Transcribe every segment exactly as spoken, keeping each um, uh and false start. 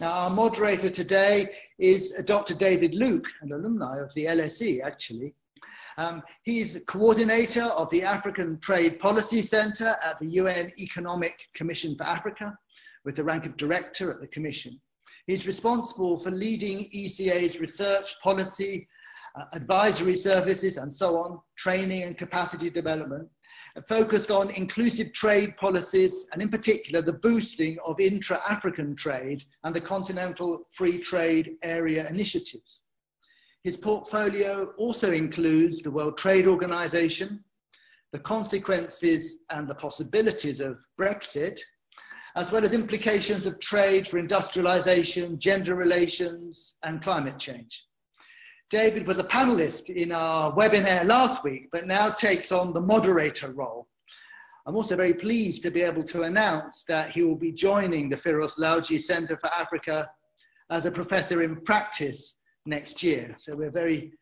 Now, our moderator today is Doctor David Luke, an alumni of the L S E, actually. Um, he's coordinator of the African Trade Policy Center at the U N Economic Commission for Africa, with the rank of director at the Commission. He's responsible for leading E C A's research, policy, uh, advisory services, and so on, training and capacity development, focused on inclusive trade policies, and in particular, the boosting of intra-African trade and the Continental Free Trade Area initiatives. His portfolio also includes the World Trade Organization, the consequences and the possibilities of Brexit, as well as implications of trade for industrialization, gender relations, and climate change. David was a panelist in our webinar last week, but now takes on the moderator role. I'm also very pleased to be able to announce that he will be joining the Firoz Lalji Centre for Africa as a professor in practice next year. So we're very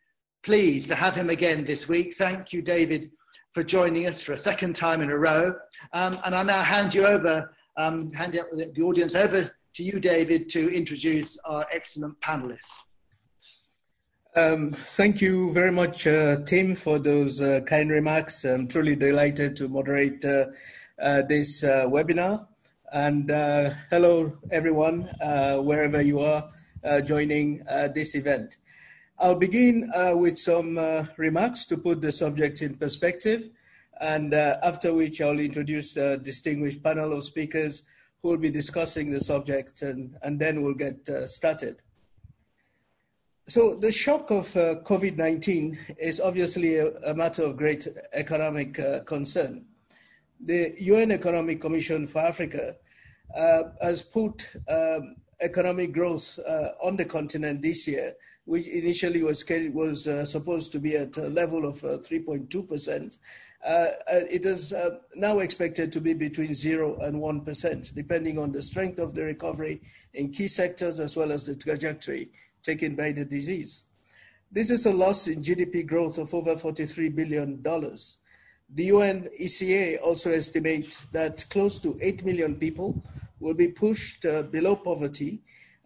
pleased to have him again this week. Thank you, David, for joining us for a second time in a row. Um, and I'll now hand you over, um, hand up the, the audience over to you, David, to introduce our excellent panelists. Um, thank you very much, uh, Tim, for those uh, kind remarks. I'm truly delighted to moderate uh, uh, this uh, webinar. And uh, hello, everyone, uh, wherever you are uh, joining uh, this event. I'll begin uh, with some uh, remarks to put the subject in perspective, and uh, after which I'll introduce a distinguished panel of speakers who will be discussing the subject, and, and then we'll get uh, started. So the shock of uh, COVID nineteen is obviously a, a matter of great economic uh, concern. The U N Economic Commission for Africa uh, has put um, economic growth uh, on the continent this year, which initially was, was uh, supposed to be at a level of three point two percent. Uh, uh, it is uh, now expected to be between zero and one percent, depending on the strength of the recovery in key sectors as well as the trajectory taken by the disease. This is a loss in G D P growth of over forty-three billion dollars. The U N E C A also estimates that close to eight million people will be pushed uh, below poverty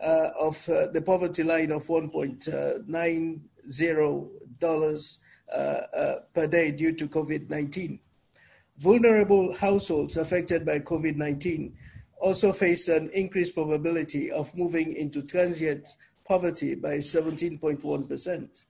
uh, of uh, the poverty line of one point nine zero dollars uh, uh, per day due to COVID nineteen. Vulnerable households affected by COVID nineteen also face an increased probability of moving into transient poverty by seventeen point one percent,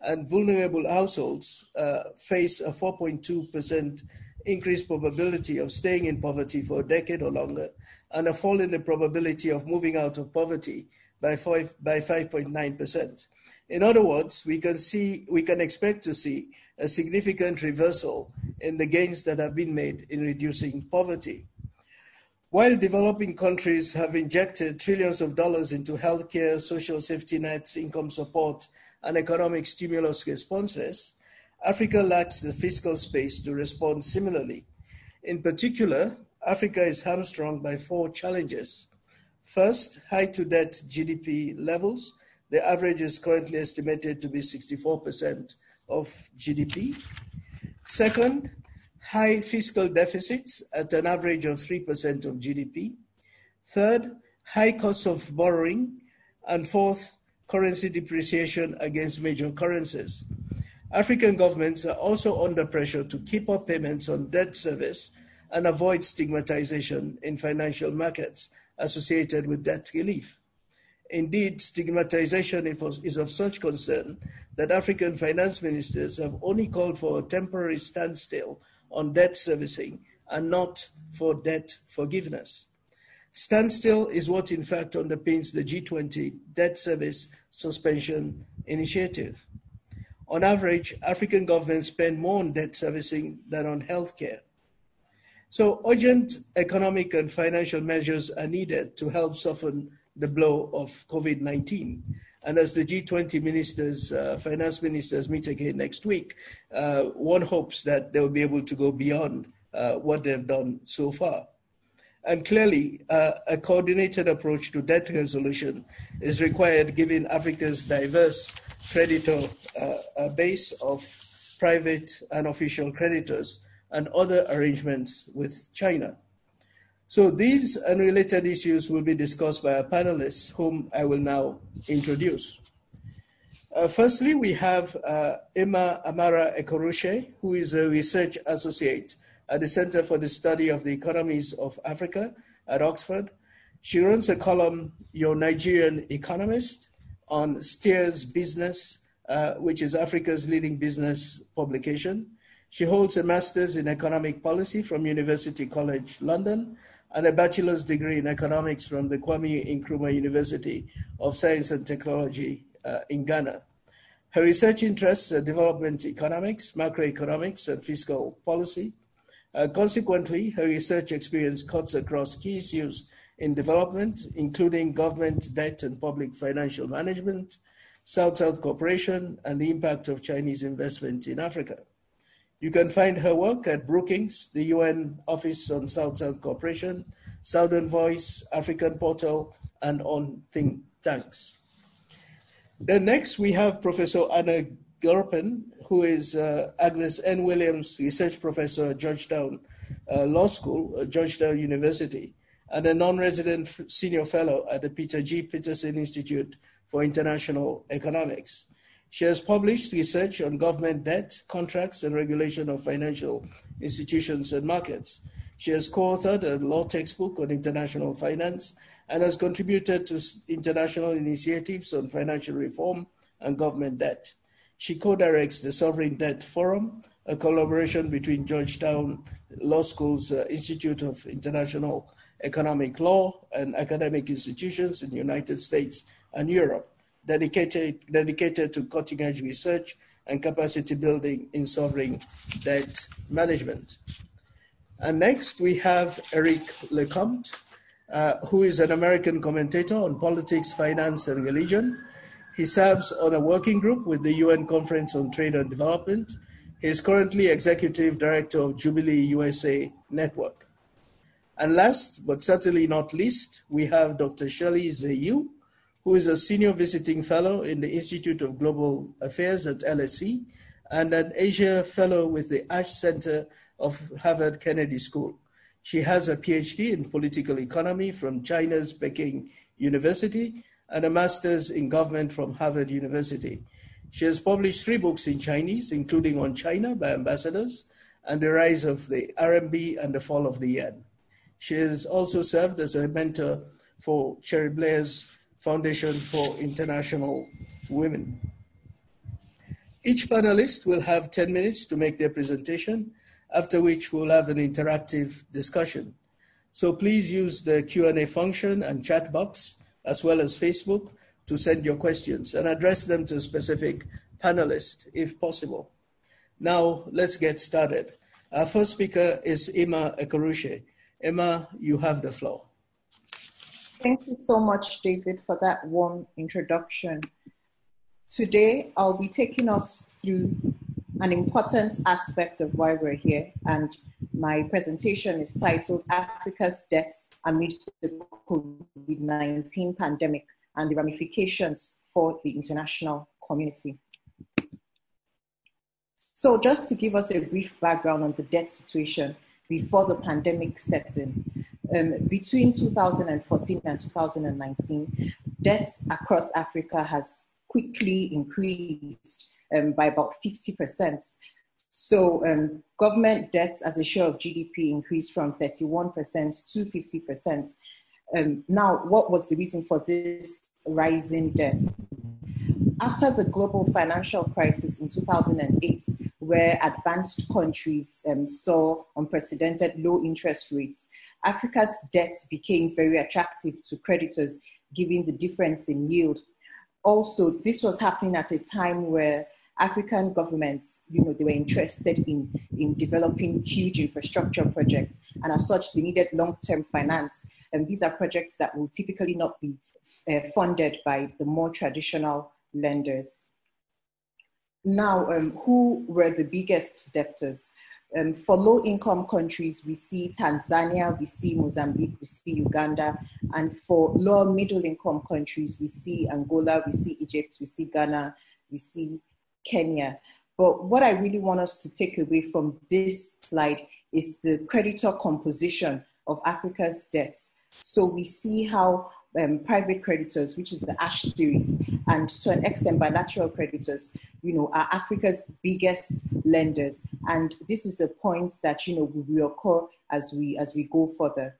and vulnerable households uh, face a four point two percent increased probability of staying in poverty for a decade or longer, and a fall in the probability of moving out of poverty by five point nine percent. In other words, we can see, we can expect to see a significant reversal in the gains that have been made in reducing poverty. While developing countries have injected trillions of dollars into healthcare, social safety nets, income support, and economic stimulus responses, Africa lacks the fiscal space to respond similarly. In particular, Africa is hamstrung by four challenges. First, high to debt G D P levels. The average is currently estimated to be sixty-four percent of G D P. Second, high fiscal deficits at an average of three percent of G D P. Third, high costs of borrowing. And fourth, currency depreciation against major currencies. African governments are also under pressure to keep up payments on debt service and avoid stigmatization in financial markets associated with debt relief. Indeed, stigmatization is of such concern that African finance ministers have only called for a temporary standstill on debt servicing and not for debt forgiveness. Standstill is what in fact underpins the G twenty debt service suspension initiative. On average, African governments spend more on debt servicing than on healthcare. So urgent economic and financial measures are needed to help soften the blow of COVID nineteen. And as the G twenty ministers, uh, finance ministers meet again next week, uh, one hopes that they'll be able to go beyond uh, what they've done so far. And clearly, uh, a coordinated approach to debt resolution is required given Africa's diverse creditor uh, base of private and official creditors and other arrangements with China. So these unrelated issues will be discussed by our panelists, whom I will now introduce. Uh, firstly, we have uh, Mma Amara Ekeruche, who is a research associate at the Center for the Study of the Economies of Africa at Oxford. She runs a column, Your Nigerian Economist, on Steers Business, uh, which is Africa's leading business publication. She holds a master's in economic policy from University College London and a bachelor's degree in economics from the Kwame Nkrumah University of Science and Technology uh, in Ghana. Her research interests are development economics, macroeconomics, and fiscal policy. Uh, consequently, her research experience cuts across key issues in development, including government debt and public financial management, South-South cooperation, and the impact of Chinese investment in Africa. You can find her work at Brookings, the U N Office on South-South Cooperation, Southern Voice, African Portal, and on think tanks. Then next we have Professor Anna Gelpern, who is uh, Agnes N. Williams Research Professor at Georgetown uh, Law School, uh, Georgetown University, and a non-resident senior fellow at the Peter G. Peterson Institute for International Economics. She has published research on government debt, contracts, and regulation of financial institutions and markets. She has co-authored a law textbook on international finance and has contributed to international initiatives on financial reform and government debt. She co-directs the Sovereign Debt Forum, a collaboration between Georgetown Law School's uh, Institute of International Economic Law and academic institutions in the United States and Europe, Dedicated, dedicated to cutting-edge research and capacity building in sovereign debt management. And next we have Eric LeCompte, uh, who is an American commentator on politics, finance, and religion. He serves on a working group with the U N Conference on Trade and Development. He is currently Executive Director of Jubilee U S A Network. And last, but certainly not least, we have Doctor Shirley Yu, who is a senior visiting fellow in the Institute of Global Affairs at L S E and an Asia fellow with the Ash Center of Harvard Kennedy School. She has a PhD in political economy from China's Peking University and a master's in government from Harvard University. She has published three books in Chinese, including On China by Ambassadors and The Rise of the R M B and the Fall of the Yen. She has also served as a mentor for Cherie Blair's Foundation for International Women. Each panelist will have ten minutes to make their presentation, after which we'll have an interactive discussion. So please use the Q and A function and chat box, as well as Facebook, to send your questions and address them to a specific panelist, if possible. Now, let's get started. Our first speaker is Mma Ekeruche. Mma, you have the floor. Thank you so much, David, for that warm introduction. Today, I'll be taking us through an important aspect of why we're here, and my presentation is titled Africa's Debt Amid the COVID nineteen Pandemic and the Ramifications for the International Community. So just to give us a brief background on the debt situation before the pandemic set in, Um, between two thousand fourteen and two thousand nineteen, debt across Africa has quickly increased um, by about fifty percent. So um, government debt as a share of G D P increased from thirty-one percent to fifty percent. Um, now, what was the reason for this rising debt? After the global financial crisis in two thousand eight, where advanced countries um, saw unprecedented low interest rates, Africa's debt became very attractive to creditors, given the difference in yield. Also, this was happening at a time where African governments, you know, they were interested in, in developing huge infrastructure projects, and as such, they needed long-term finance. And these are projects that will typically not be uh, funded by the more traditional lenders. Now, um, who were the biggest debtors? Um, for low-income countries, we see Tanzania, we see Mozambique, we see Uganda, and for lower middle-income countries, we see Angola, we see Egypt, we see Ghana, we see Kenya. But what I really want us to take away from this slide is the creditor composition of Africa's debts. So we see how um, private creditors, which is the ASH series, and to an extent bilateral creditors, you know, are Africa's biggest lenders. And this is a point that, you know, will reoccur as we, as we go further.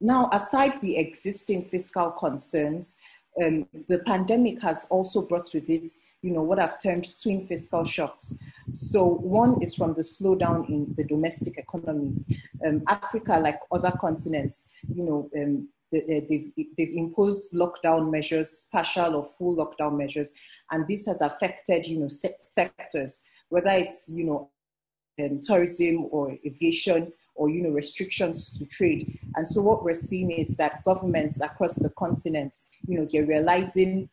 Now, aside the existing fiscal concerns, um, the pandemic has also brought with it, you know, what I've termed twin fiscal shocks. So one is from the slowdown in the domestic economies. Um, Africa, like other continents, you know, um, they, they've, they've imposed lockdown measures, partial or full lockdown measures, and this has affected, you know, se sectors, whether it's, you know, um, tourism or aviation, or, you know, restrictions to trade. And so what we're seeing is that governments across the continent, you know, they're realizing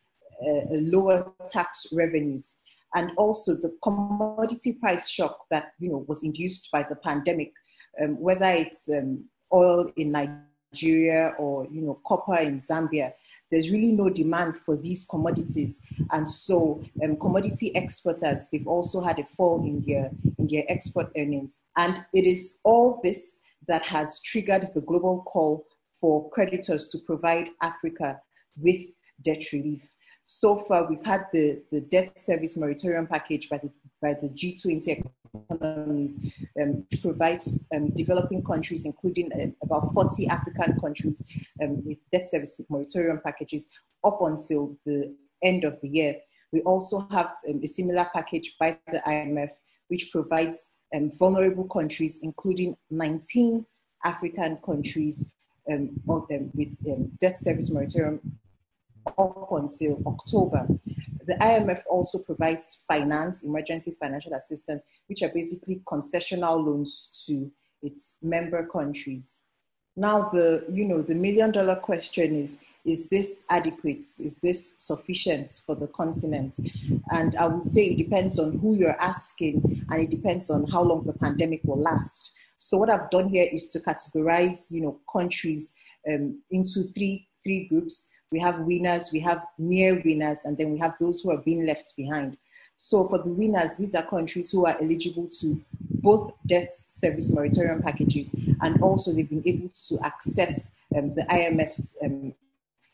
uh, lower tax revenues. And also the commodity price shock that, you know, was induced by the pandemic, um, whether it's um, oil in Nigeria or, you know, copper in Zambia, there's really no demand for these commodities. And so um, commodity exporters, they've also had a fall in their, in their export earnings. And it is all this that has triggered the global call for creditors to provide Africa with debt relief. So far, we've had the, the debt service moratorium package by the, by the G twenty economies, um, which provides um, developing countries, including uh, about forty African countries, um, with debt service moratorium packages up until the end of the year. We also have um, a similar package by the I M F, which provides um, vulnerable countries, including nineteen African countries, um, them with um, debt service moratorium up until October. The I M F also provides finance, emergency financial assistance, which are basically concessional loans to its member countries. Now, the, you know, the million dollar question is, is this adequate? Is this sufficient for the continent? And I would say it depends on who you're asking, and it depends on how long the pandemic will last. So what I've done here is to categorize, you know, countries um, into three, three groups. We have winners, we have near winners, and then we have those who are being left behind. So for the winners, these are countries who are eligible to both debt service moratorium packages, and also they've been able to access um, the I M F's um,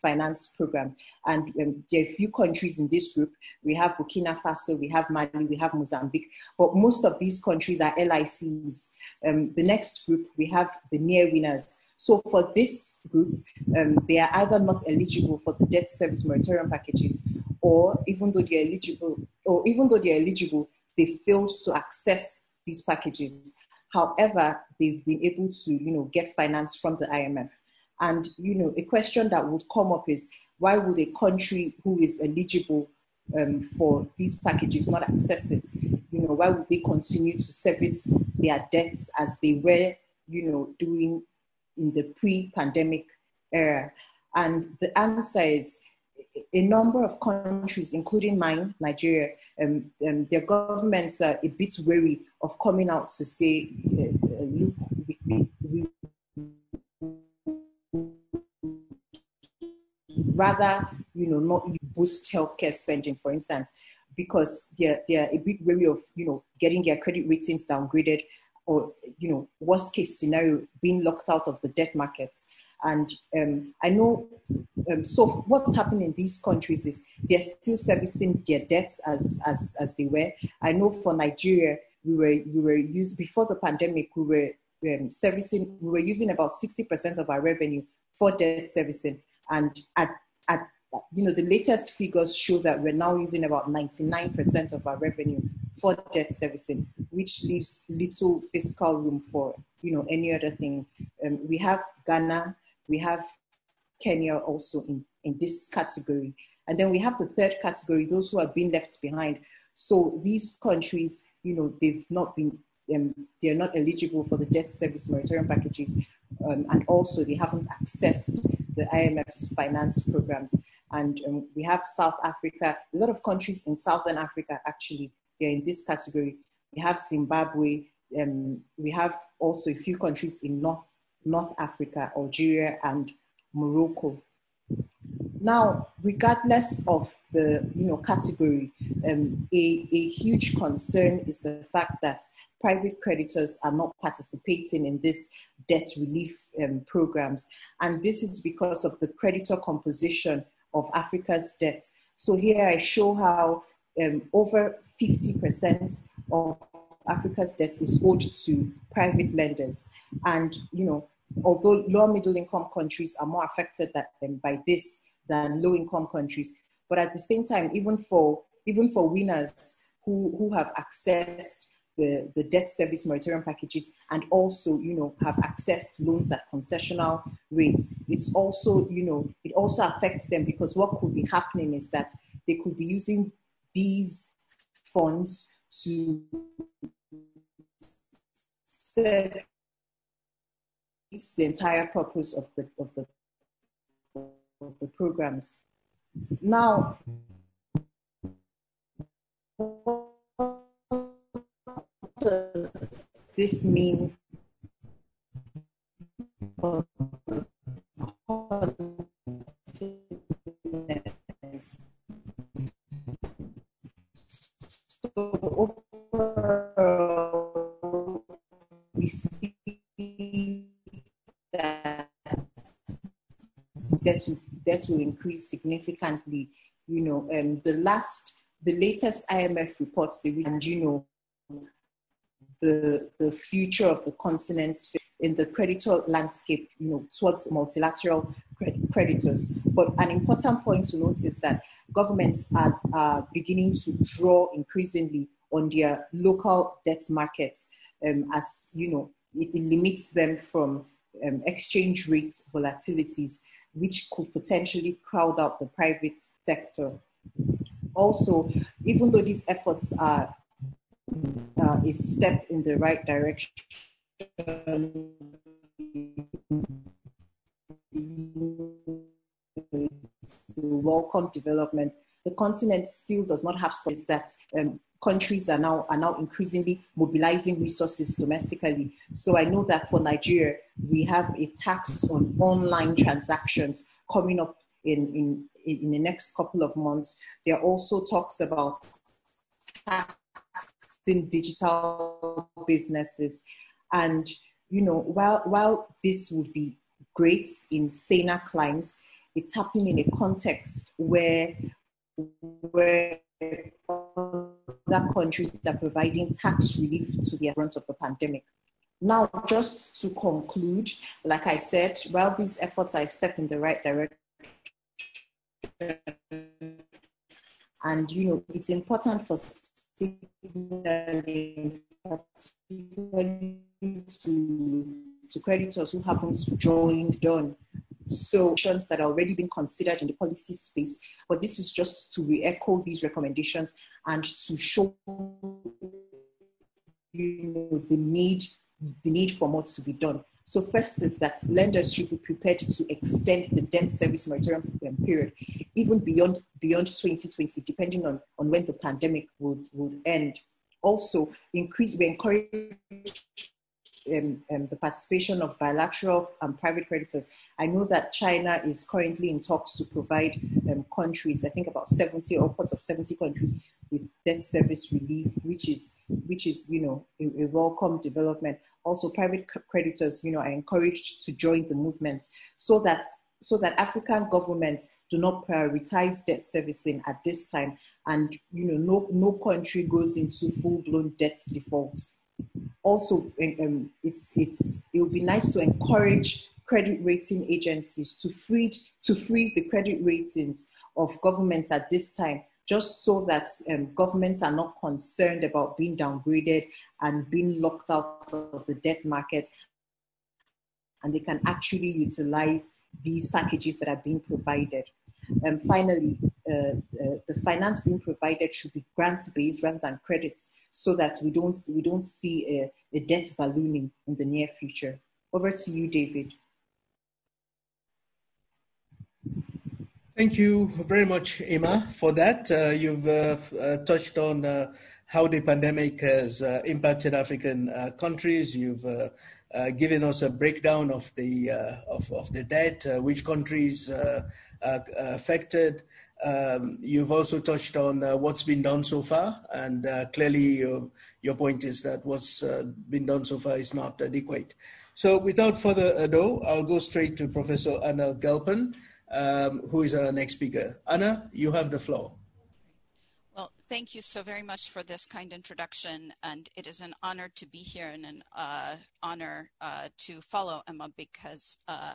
finance program. And um, there are a few countries in this group. We have Burkina Faso, we have Mali, we have Mozambique, but most of these countries are L I Cs. Um, the next group, we have the near winners. So for this group, um, they are either not eligible for the debt service moratorium packages, or even though they're eligible, or even though they're eligible, they failed to access these packages. However, they've been able to, you know, get finance from the I M F. And, you know, a question that would come up is, why would a country who is eligible um, for these packages not access it? You know, why would they continue to service their debts as they were, you know, doing in the pre-pandemic era? And the answer is, a number of countries, including mine, Nigeria, um, um, their governments are a bit wary of coming out to say, uh, look, we, we, we rather, you know, not boost healthcare spending, for instance, because they're, they're a bit wary of, you know, getting their credit ratings downgraded, or, you know, worst case scenario, being locked out of the debt markets. And um, I know, um, so what's happening in these countries is they're still servicing their debts as, as, as they were. I know for Nigeria, we were, we were used, before the pandemic, we were um, servicing, we were using about sixty percent of our revenue for debt servicing. And at, at, you know, the latest figures show that we're now using about ninety-nine percent of our revenue for debt servicing, which leaves little fiscal room for, you know, any other thing. Um, we have Ghana, we have Kenya also in, in this category. And then we have the third category, those who have been left behind. So these countries, you know, they've not been, um, they're not eligible for the debt service moratorium packages. Um, and also they haven't accessed the I M F's finance programs. And um, we have South Africa, a lot of countries in Southern Africa, actually, they're in this category. We have Zimbabwe, um, we have also a few countries in North, North Africa, Algeria and Morocco. Now, regardless of the, you know, category, um, a, a huge concern is the fact that private creditors are not participating in this debt relief um, programs. And this is because of the creditor composition of Africa's debts. So here I show how um, over fifty percent of Africa's debts is owed to private lenders. And, you know, although low middle income countries are more affected that, um, by this than low income countries, but at the same time, even for, even for winners who, who have accessed the, the debt service moratorium packages and also, you know, have accessed loans at concessional rates, it's also, you know, it also affects them, because what could be happening is that they could be using these funds to serve the entire purpose of the, of the, of the programs. Now, what does this mean for the continent? So overall, we see that that will, that will increase significantly. You know, um, the last, the latest I M F reports, they and you know, the the future of the continents in the creditor landscape, you know, towards multilateral creditors. But an important point to note is that governments are, are beginning to draw increasingly on their local debt markets, um, as you know, it, it limits them from um, exchange rate volatilities, which could potentially crowd out the private sector. Also, even though these efforts are uh, a step in the right direction, to welcome development, the continent still does not have sense that um, countries are now are now increasingly mobilizing resources domestically. So I know that for Nigeria, we have a tax on online transactions coming up in in in the next couple of months. There are also talks about taxing digital businesses, and you know, while while this would be great in saner climes, it's happening in a context where where other countries are providing tax relief to the brunt of the pandemic. Now, just to conclude, like I said, while these efforts are a step in the right direction, and you know, it's important for signaling, to, to creditors who haven't joined on. So actions that are already been considered in the policy space, but this is just to re-echo these recommendations and to show, you know, the need, the need for more to be done. So first is that lenders should be prepared to extend the debt service moratorium period even beyond beyond twenty twenty, depending on, on when the pandemic would, would end. Also, increase we encourage Um, um, the participation of bilateral and private creditors. I know that China is currently in talks to provide um, countries, I think about seventy or upwards of seventy countries, with debt service relief, which is, which is you know, a, a welcome development. Also, private creditors, you know, are encouraged to join the movement so that, so that African governments do not prioritize debt servicing at this time, and you know, no, no country goes into full-blown debt defaults. Also, um, it's, it's, it would be nice to encourage credit rating agencies to, freed, to freeze the credit ratings of governments at this time, just so that um, governments are not concerned about being downgraded and being locked out of the debt market, and they can actually utilize these packages that are being provided. And finally, uh, uh, the finance being provided should be grant-based rather than credits, so that we don't, we don't see a, a debt ballooning in the near future. Over to you, David. Thank you very much, Emma, for that. Uh, you've uh, uh, touched on uh, how the pandemic has uh, impacted African uh, countries. You've uh, uh, given us a breakdown of the, uh, of, of the debt, uh, which countries uh, are affected. Um, you've also touched on uh, what's been done so far, and uh, clearly your, your point is that what's uh, been done so far is not adequate. So without further ado, I'll go straight to Professor Anna Gelpern, um, who is our next speaker. Anna, you have the floor. Well, thank you so very much for this kind introduction, and it is an honor to be here and an uh, honor uh, to follow Mma because uh,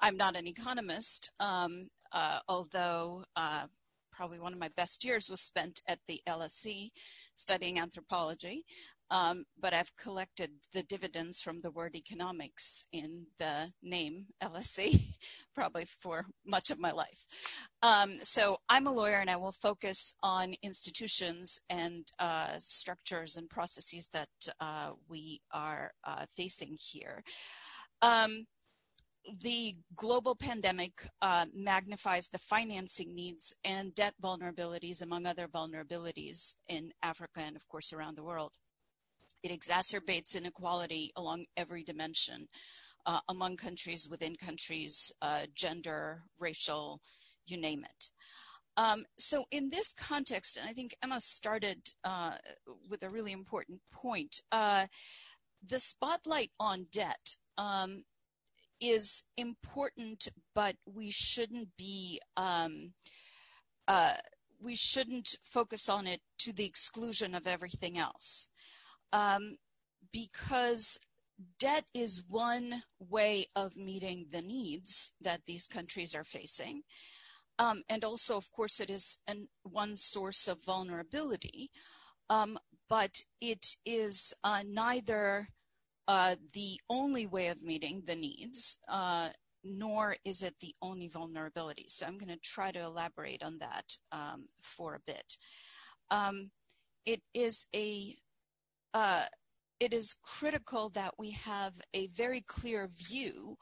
I'm not an economist, um, uh, although uh, probably one of my best years was spent at the L S E studying anthropology. Um, but I've collected the dividends from the word economics in the name L S E, probably for much of my life. Um, so I'm a lawyer, and I will focus on institutions and uh, structures and processes that uh, we are uh, facing here. Um, The global pandemic uh, magnifies the financing needs and debt vulnerabilities, among other vulnerabilities in Africa and, of course, around the world. It exacerbates inequality along every dimension, uh, among countries, within countries, uh, gender, racial, you name it. Um, so in this context, and I think Mma started uh, with a really important point, uh, the spotlight on debt um, is important, but we shouldn't be, um, uh, we shouldn't focus on it to the exclusion of everything else. Um, because debt is one way of meeting the needs that these countries are facing. Um, and also, of course, it is an, one source of vulnerability, um, but it is uh, neither Uh, the only way of meeting the needs, uh, nor is it the only vulnerability. So I'm going to try to elaborate on that um, for a bit. Um, it is a, uh, it is critical that we have a very clear view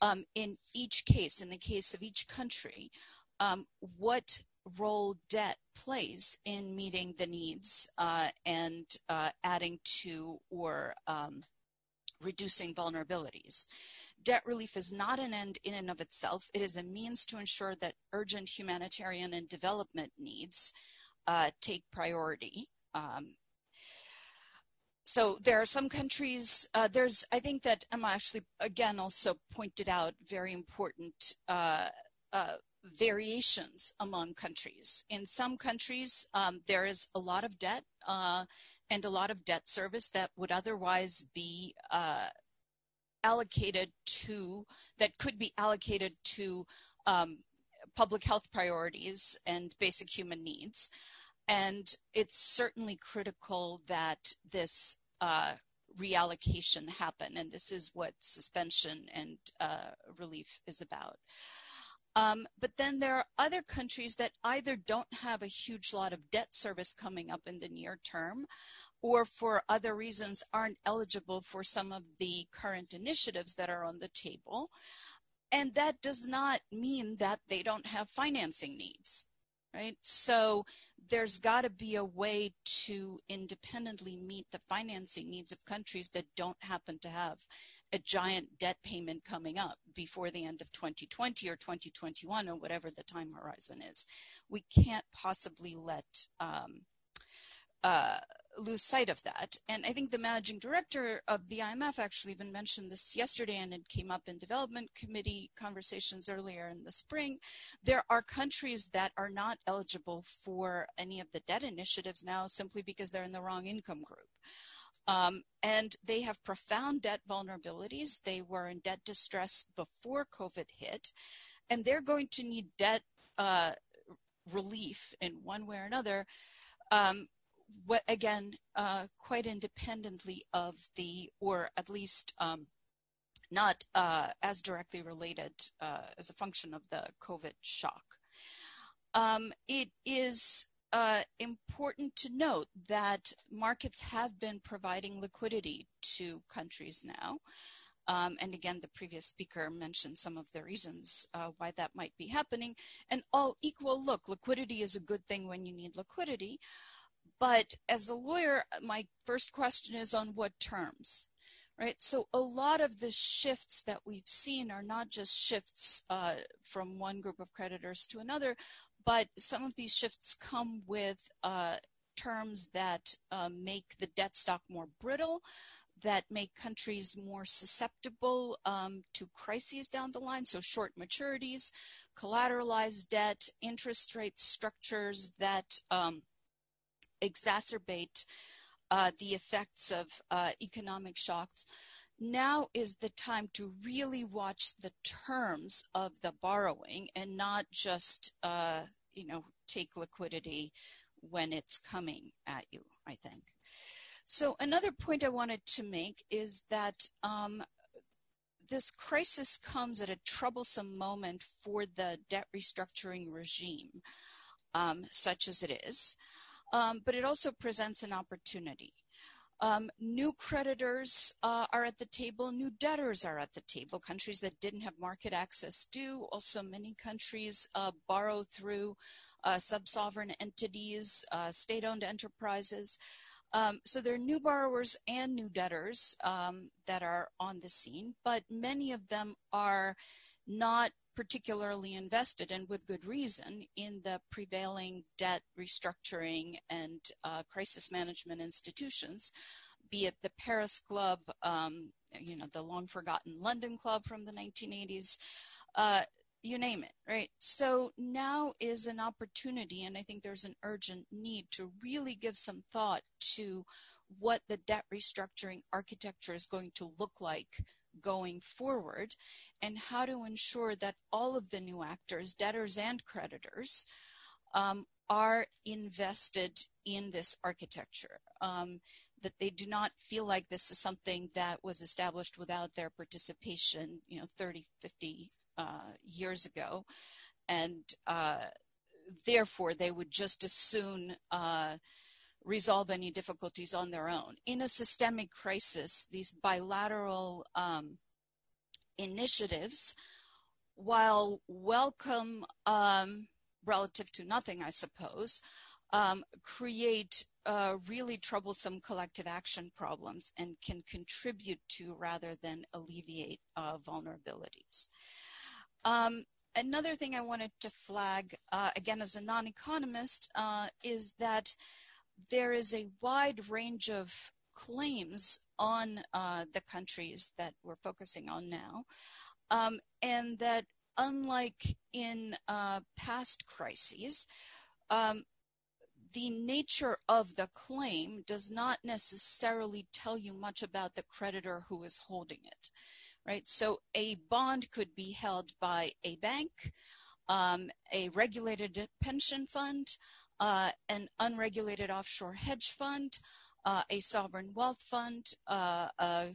um, in each case, in the case of each country, um, what role debt plays in meeting the needs uh, and uh, adding to or um, reducing vulnerabilities. Debt relief is not an end in and of itself. It is a means to ensure that urgent humanitarian and development needs uh, take priority. Um, so there are some countries, uh, there's, I think that Mma actually, again, also pointed out very important uh, uh, variations among countries. In some countries, um, there is a lot of debt uh, and a lot of debt service that would otherwise be uh, allocated to, that could be allocated to um, public health priorities and basic human needs. And it's certainly critical that this uh, reallocation happen. And this is what suspension and uh, relief is about. Um, but then there are other countries that either don't have a huge lot of debt service coming up in the near term, or for other reasons aren't eligible for some of the current initiatives that are on the table. And that does not mean that they don't have financing needs, right? So there's got to be a way to independently meet the financing needs of countries that don't happen to have a giant debt payment coming up before the end of twenty twenty or twenty twenty-one or whatever the time horizon is. We can't possibly let um, uh, lose sight of that. And I think the managing director of the I M F actually even mentioned this yesterday, and it came up in development committee conversations earlier in the spring. There are countries that are not eligible for any of the debt initiatives now simply because they're in the wrong income group. Um, and they have profound debt vulnerabilities. They were in debt distress before COVID hit, and they're going to need debt uh, relief in one way or another, um, what, again, uh, quite independently of the, or at least um, not uh, as directly related uh, as a function of the COVID shock. Um, it is Uh, important to note that markets have been providing liquidity to countries now. Um, and again, the previous speaker mentioned some of the reasons uh, why that might be happening. And all equal, look, liquidity is a good thing when you need liquidity. But as a lawyer, my first question is on what terms, right? So a lot of the shifts that we've seen are not just shifts uh, from one group of creditors to another, but some of these shifts come with uh, terms that uh, make the debt stock more brittle, that make countries more susceptible um, to crises down the line. So short maturities, collateralized debt, interest rate structures that um, exacerbate uh, the effects of uh, economic shocks. Now is the time to really watch the terms of the borrowing and not just, uh, you know, take liquidity when it's coming at you, I think. So another point I wanted to make is that um, this crisis comes at a troublesome moment for the debt restructuring regime, um, such as it is, um, but it also presents an opportunity. Um, new creditors uh, are at the table, new debtors are at the table. Countries that didn't have market access do. Also, many countries uh, borrow through uh, sub-sovereign entities, uh, state-owned enterprises. Um, so there are new borrowers and new debtors um, that are on the scene, but many of them are not particularly invested, and with good reason, in the prevailing debt restructuring and uh, crisis management institutions, be it the Paris Club, um, you know, the long forgotten London Club from the nineteen eighties, uh, you name it, right? So now is an opportunity, and I think there's an urgent need to really give some thought to what the debt restructuring architecture is going to look like going forward, and how to ensure that all of the new actors, debtors and creditors, um, are invested in this architecture, um, that they do not feel like this is something that was established without their participation, you know, thirty, fifty uh, years ago, and uh, therefore they would just as soon uh, resolve any difficulties on their own. In a systemic crisis, these bilateral um, initiatives, while welcome um, relative to nothing, I suppose, um, create uh, really troublesome collective action problems and can contribute to rather than alleviate uh, vulnerabilities. Um, another thing I wanted to flag, uh, again, as a non-economist, uh, is that there is a wide range of claims on uh, the countries that we're focusing on now, um, and that unlike in uh, past crises, um, the nature of the claim does not necessarily tell you much about the creditor who is holding it, right? So a bond could be held by a bank, um, a regulated pension fund, Uh, an unregulated offshore hedge fund, uh, a sovereign wealth fund, uh, a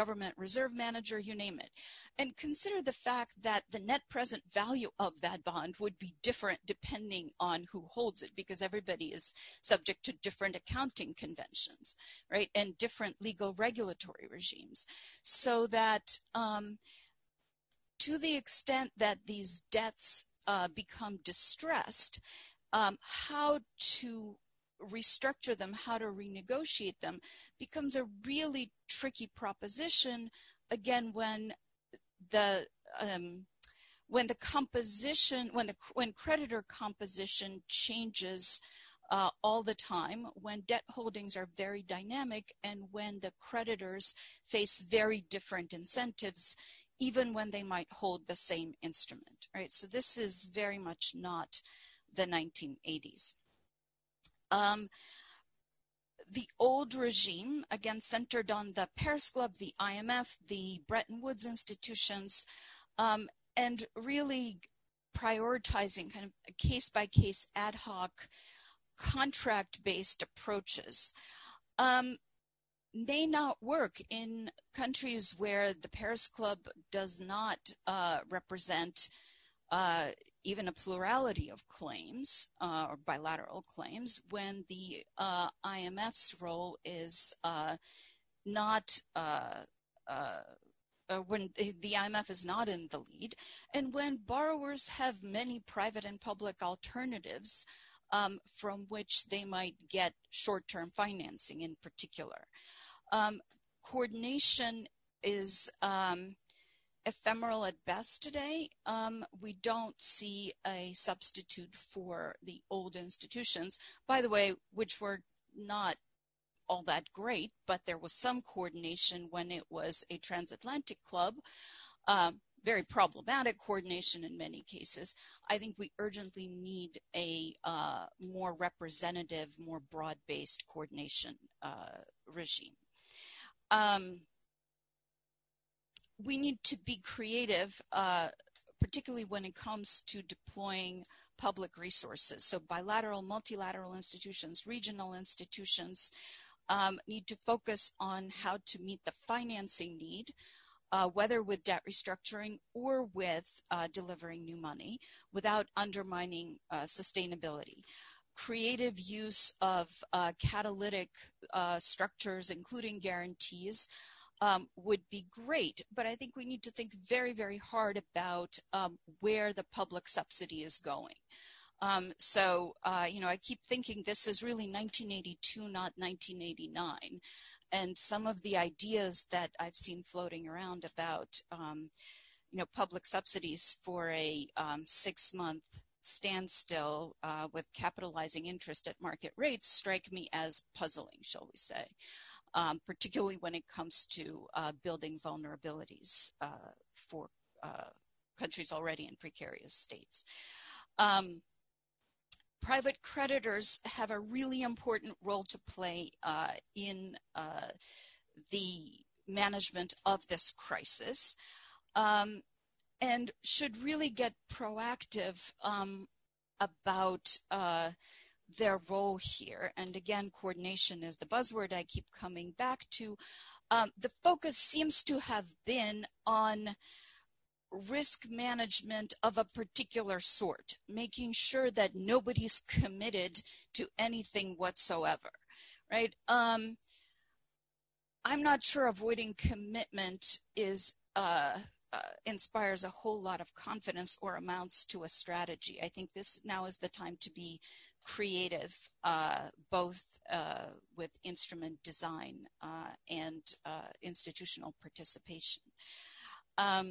government reserve manager, you name it. And consider the fact that the net present value of that bond would be different depending on who holds it, because everybody is subject to different accounting conventions, right? And different legal regulatory regimes. So that um, to the extent that these debts uh, become distressed, Um, how to restructure them, how to renegotiate them, becomes a really tricky proposition, again, when the um, when the composition, when the when creditor composition changes uh, all the time, when debt holdings are very dynamic, and when the creditors face very different incentives, even when they might hold the same instrument, right? So this is very much not the nineteen eighties. Um, the old regime, again, centered on the Paris Club, the I M F, the Bretton Woods institutions, um, and really prioritizing kind of a case-by-case ad hoc contract-based approaches um, may not work in countries where the Paris Club does not uh, represent Uh, even a plurality of claims uh, or bilateral claims, when the uh, I M F's role is uh, not, uh, uh, when the I M F is not in the lead, and when borrowers have many private and public alternatives um, from which they might get short-term financing in particular. Um, coordination is um, ephemeral at best today. Um, we don't see a substitute for the old institutions, by the way, which were not all that great, but there was some coordination when it was a transatlantic club, uh, very problematic coordination in many cases. I think we urgently need a uh, more representative, more broad-based coordination uh, regime. Um, we need to be creative, uh, particularly when it comes to deploying public resources. So bilateral, multilateral institutions, regional institutions um, need to focus on how to meet the financing need, uh, whether with debt restructuring or with uh, delivering new money, without undermining uh, sustainability. Creative use of uh, catalytic uh, structures, including guarantees, Um, would be great, but I think we need to think very, very hard about um, where the public subsidy is going. Um, so, uh, you know, I keep thinking this is really nineteen eighty-two, not nineteen eighty-nine. And some of the ideas that I've seen floating around about, um, you know, public subsidies for a um, six-month standstill uh, with capitalizing interest at market rates strike me as puzzling, shall we say. Um, particularly when it comes to uh, building vulnerabilities uh, for uh, countries already in precarious states. Um, private creditors have a really important role to play uh, in uh, the management of this crisis um, and should really get proactive um, about uh, their role here. And again, coordination is the buzzword I keep coming back to. Um, the focus seems to have been on risk management of a particular sort, making sure that nobody's committed to anything whatsoever, right? Um, I'm not sure avoiding commitment is uh, Uh, inspires a whole lot of confidence or amounts to a strategy. I think this now is the time to be creative, uh, both uh, with instrument design uh, and uh, institutional participation. Um,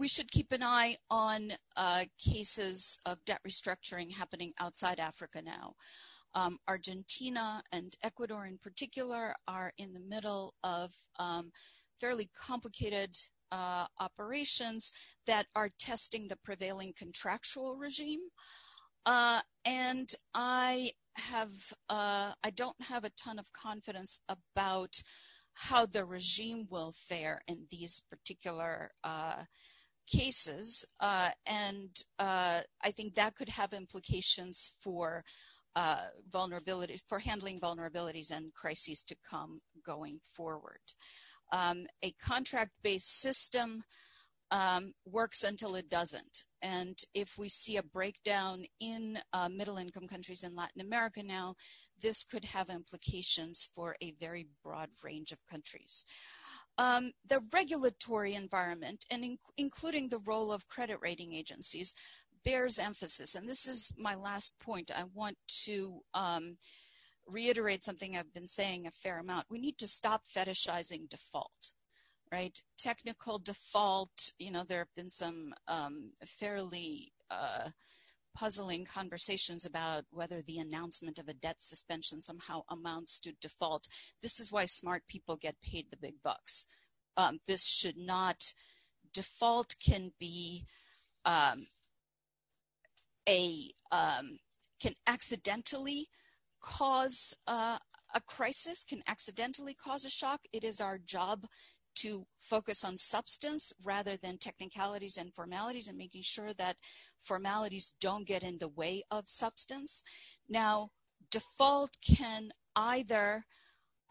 we should keep an eye on uh, cases of debt restructuring happening outside Africa now. Um, Argentina and Ecuador in particular are in the middle of um, fairly complicated uh, operations that are testing the prevailing contractual regime. Uh, and I have, uh, I don't have a ton of confidence about how the regime will fare in these particular uh, cases. Uh, and uh, I think that could have implications for uh, vulnerability, for handling vulnerabilities and crises to come going forward. Um, a contract-based system um, works until it doesn't. And if we see a breakdown in uh, middle-income countries in Latin America now, this could have implications for a very broad range of countries. Um, the regulatory environment, and in including the role of credit rating agencies, bears emphasis. And this is my last point. I want to um, reiterate something I've been saying a fair amount. We need to stop fetishizing default, right? Technical default, you know, there have been some um, fairly uh, puzzling conversations about whether the announcement of a debt suspension somehow amounts to default. This is why smart people get paid the big bucks. Um, this should not, default can be um, a, um, can accidentally cause uh, a crisis, can accidentally cause a shock. It is our job to focus on substance rather than technicalities and formalities, and making sure that formalities don't get in the way of substance. Now, default can either,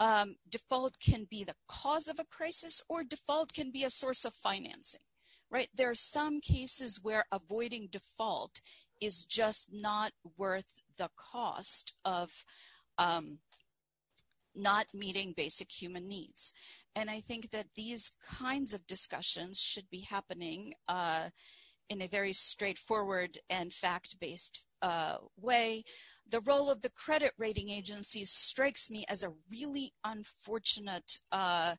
um, default can be the cause of a crisis, or default can be a source of financing, right? There are some cases where avoiding default is just not worth the cost of um, not meeting basic human needs. And I think that these kinds of discussions should be happening uh, in a very straightforward and fact-based uh, way. The role of the credit rating agencies strikes me as a really unfortunate uh,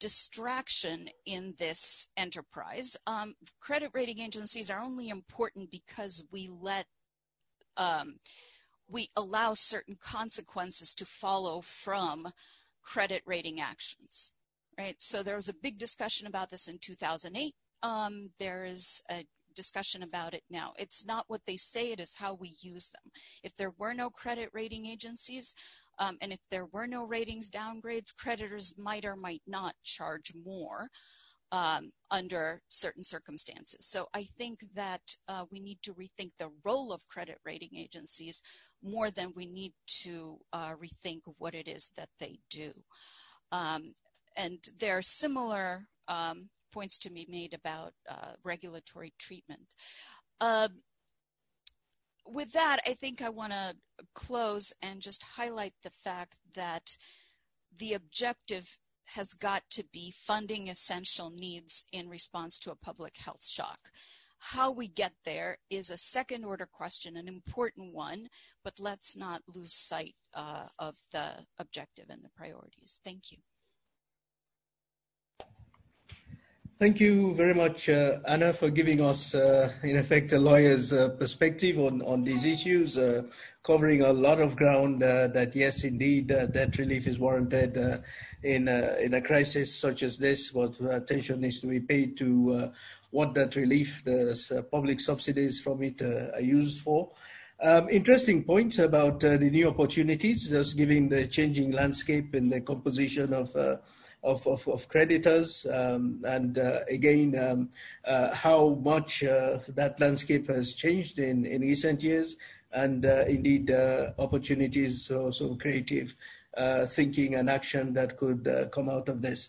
distraction in this enterprise. Um, credit rating agencies are only important because we let um, we allow certain consequences to follow from credit rating actions, right? So there was a big discussion about this in two thousand eight. Um, there is a discussion about it now. It's not what they say, it is how we use them. If there were no credit rating agencies, um, and if there were no ratings downgrades, creditors might or might not charge more um, under certain circumstances. So I think that uh, we need to rethink the role of credit rating agencies more than we need to uh, rethink what it is that they do. Um, and there are similar um, points to be made about uh, regulatory treatment. Uh, with that, I think I want to close and just highlight the fact that the objective has got to be funding essential needs in response to a public health shock. How we get there is a second order question, an important one, but let's not lose sight uh, of the objective and the priorities. Thank you. Thank you very much, uh, Anna, for giving us, uh, in effect, a lawyer's uh, perspective on, on these issues, uh, covering a lot of ground uh, that, yes, indeed, uh, debt relief is warranted uh, in, uh, in a crisis such as this. What attention needs to be paid to uh, what that relief, the public subsidies from it uh, are used for. Um, interesting points about uh, the new opportunities, just given the changing landscape and the composition of uh, Of, of, of creditors, um, and uh, again, um, uh, how much uh, that landscape has changed in, in recent years, and uh, indeed uh, opportunities, also creative uh, thinking and action that could uh, come out of this.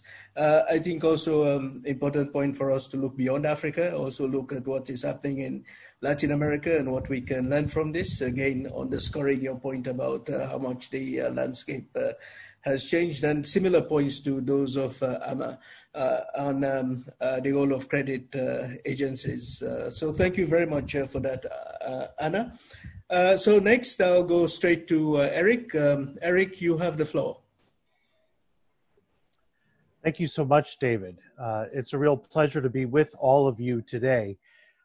Uh, I think also um, important point for us to look beyond Africa, also look at what is happening in Latin America and what we can learn from this, again, underscoring your point about uh, how much the uh, landscape uh, has changed, and similar points to those of uh, Amma uh, on um, uh, the role of credit uh, agencies. Uh, so thank you very much uh, for that, uh, Anna. Uh, so next I'll go straight to uh, Eric. Um, Eric, you have the floor. Thank you so much, David. Uh, it's a real pleasure to be with all of you today.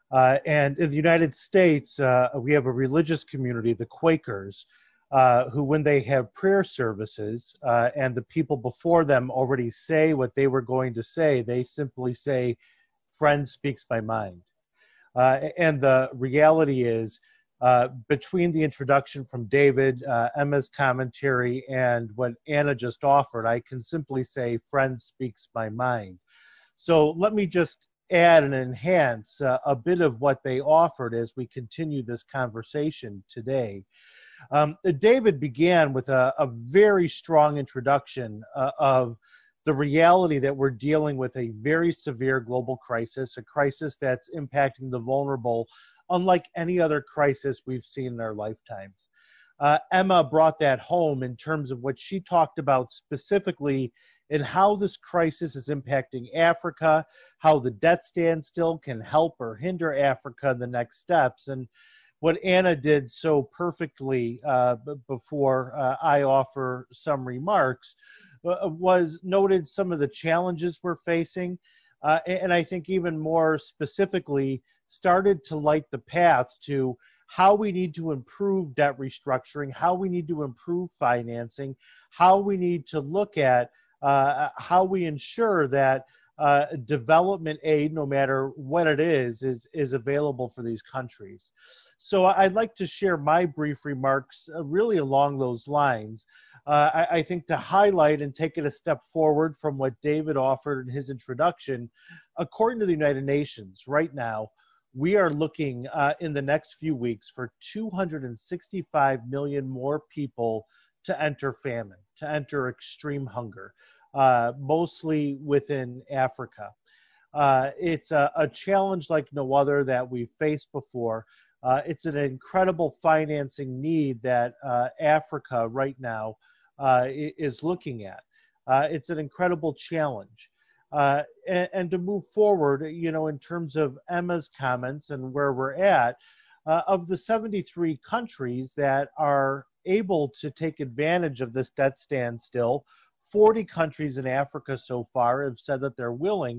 Uh, and in the United States, uh, we have a religious community, the Quakers, Uh, who, when they have prayer services uh, and the people before them already say what they were going to say, they simply say, "Friend speaks my mind." Uh, and the reality is, uh, between the introduction from David, uh, Emma's commentary, and what Anna just offered, I can simply say, "Friend speaks my mind." So let me just add and enhance uh, a bit of what they offered as we continue this conversation today. Um, David began with a, a very strong introduction uh, of the reality that we're dealing with a very severe global crisis, a crisis that's impacting the vulnerable, unlike any other crisis we've seen in our lifetimes. Uh, Emma brought that home in terms of what she talked about specifically in how this crisis is impacting Africa, how the debt standstill can help or hinder Africa in the next steps. And what Anna did so perfectly uh, before uh, I offer some remarks uh, was noted some of the challenges we're facing, uh, and I think even more specifically started to light the path to how we need to improve debt restructuring, how we need to improve financing, how we need to look at uh, how we ensure that Uh, development aid, no matter what it is, is, is available for these countries. So I'd like to share my brief remarks uh, really along those lines. Uh, I, I think to highlight and take it a step forward from what David offered in his introduction, according to the United Nations, right now, we are looking uh, in the next few weeks for two hundred sixty-five million more people to enter famine, to enter extreme hunger. Uh, mostly within Africa. Uh, it's a, a challenge like no other that we've faced before. Uh, it's an incredible financing need that uh, Africa right now uh, is looking at. Uh, it's an incredible challenge. Uh, and, and to move forward, you know, in terms of Emma's comments and where we're at, uh, of the seventy-three countries that are able to take advantage of this debt standstill, forty countries in Africa so far have said that they're willing,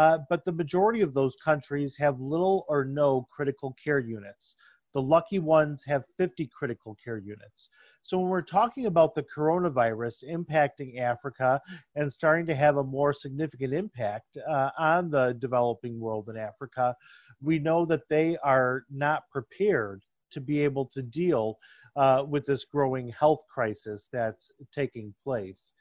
uh, but the majority of those countries have little or no critical care units. The lucky ones have fifty critical care units. So when we're talking about the coronavirus impacting Africa and starting to have a more significant impact uh, on the developing world in Africa, we know that they are not prepared to be able to deal uh, with this growing health crisis that's taking place.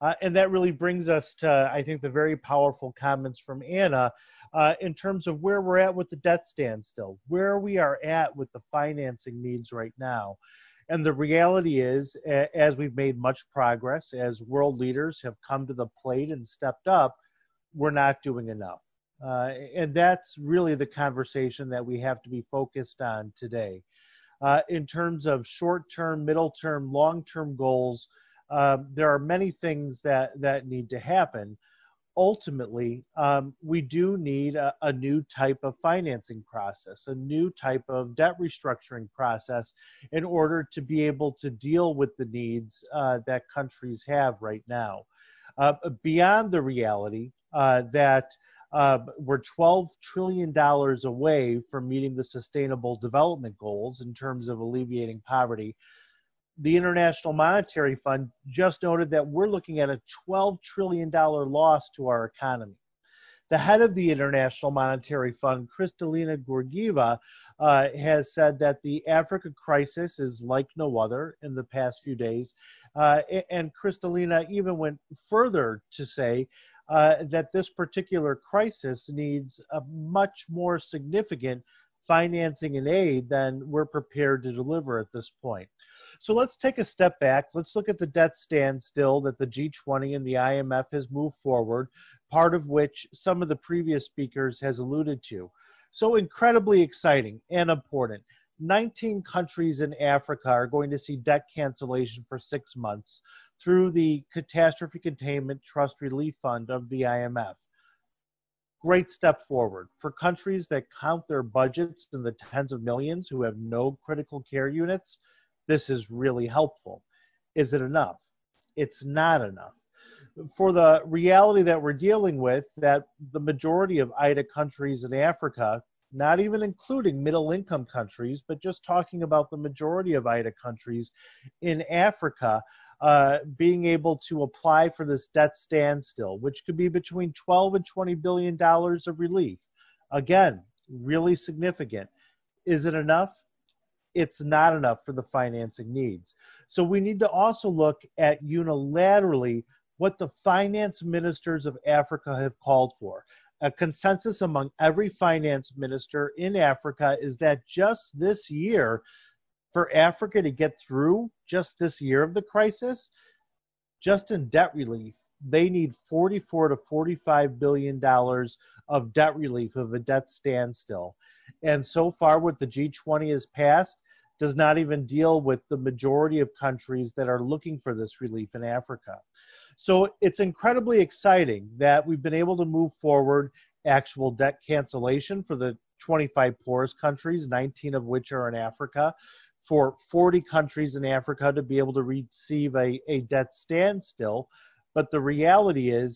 Uh, and that really brings us to, I think, the very powerful comments from Anna uh, in terms of where we're at with the debt standstill, where we are at with the financing needs right now. And the reality is, as we've made much progress, as world leaders have come to the plate and stepped up, we're not doing enough. Uh, and that's really the conversation that we have to be focused on today. Uh, in terms of short-term, middle-term, long-term goals, Uh, there are many things that, that need to happen. Ultimately, um, we do need a, a new type of financing process, a new type of debt restructuring process in order to be able to deal with the needs uh, that countries have right now. Uh, beyond the reality uh, that uh, we're twelve trillion dollars away from meeting the Sustainable Development Goals in terms of alleviating poverty, the International Monetary Fund just noted that we're looking at a twelve trillion dollars loss to our economy. The head of the International Monetary Fund, Kristalina Georgieva, uh, has said that the Africa crisis is like no other in the past few days. Uh, and Kristalina even went further to say uh, that this particular crisis needs a much more significant financing and aid than we're prepared to deliver at this point. So let's take a step back. Let's look at the debt standstill that the G twenty and the I M F has moved forward, part of which some of the previous speakers has alluded to. So incredibly exciting and important. nineteen countries in Africa are going to see debt cancellation for six months through the Catastrophe Containment Trust Relief Fund of the I M F. Great step forward. For countries that count their budgets in the tens of millions who have no critical care units, this is really helpful. Is it enough? It's not enough. For the reality that we're dealing with, that the majority of I D A countries in Africa, not even including middle-income countries, but just talking about the majority of I D A countries in Africa, uh, being able to apply for this debt standstill, which could be between twelve and twenty billion dollars of relief. Again, really significant. Is it enough? It's not enough for the financing needs. So we need to also look at unilaterally what the finance ministers of Africa have called for. A consensus among every finance minister in Africa is that just this year, for Africa to get through just this year of the crisis, just in debt relief, they need forty-four to forty-five billion dollars of debt relief of a debt standstill. And so far what the G twenty has passed does not even deal with the majority of countries that are looking for this relief in Africa. So it's incredibly exciting that we've been able to move forward actual debt cancellation for the twenty-five poorest countries, nineteen of which are in Africa, for forty countries in Africa to be able to receive a, a debt standstill. But the reality is,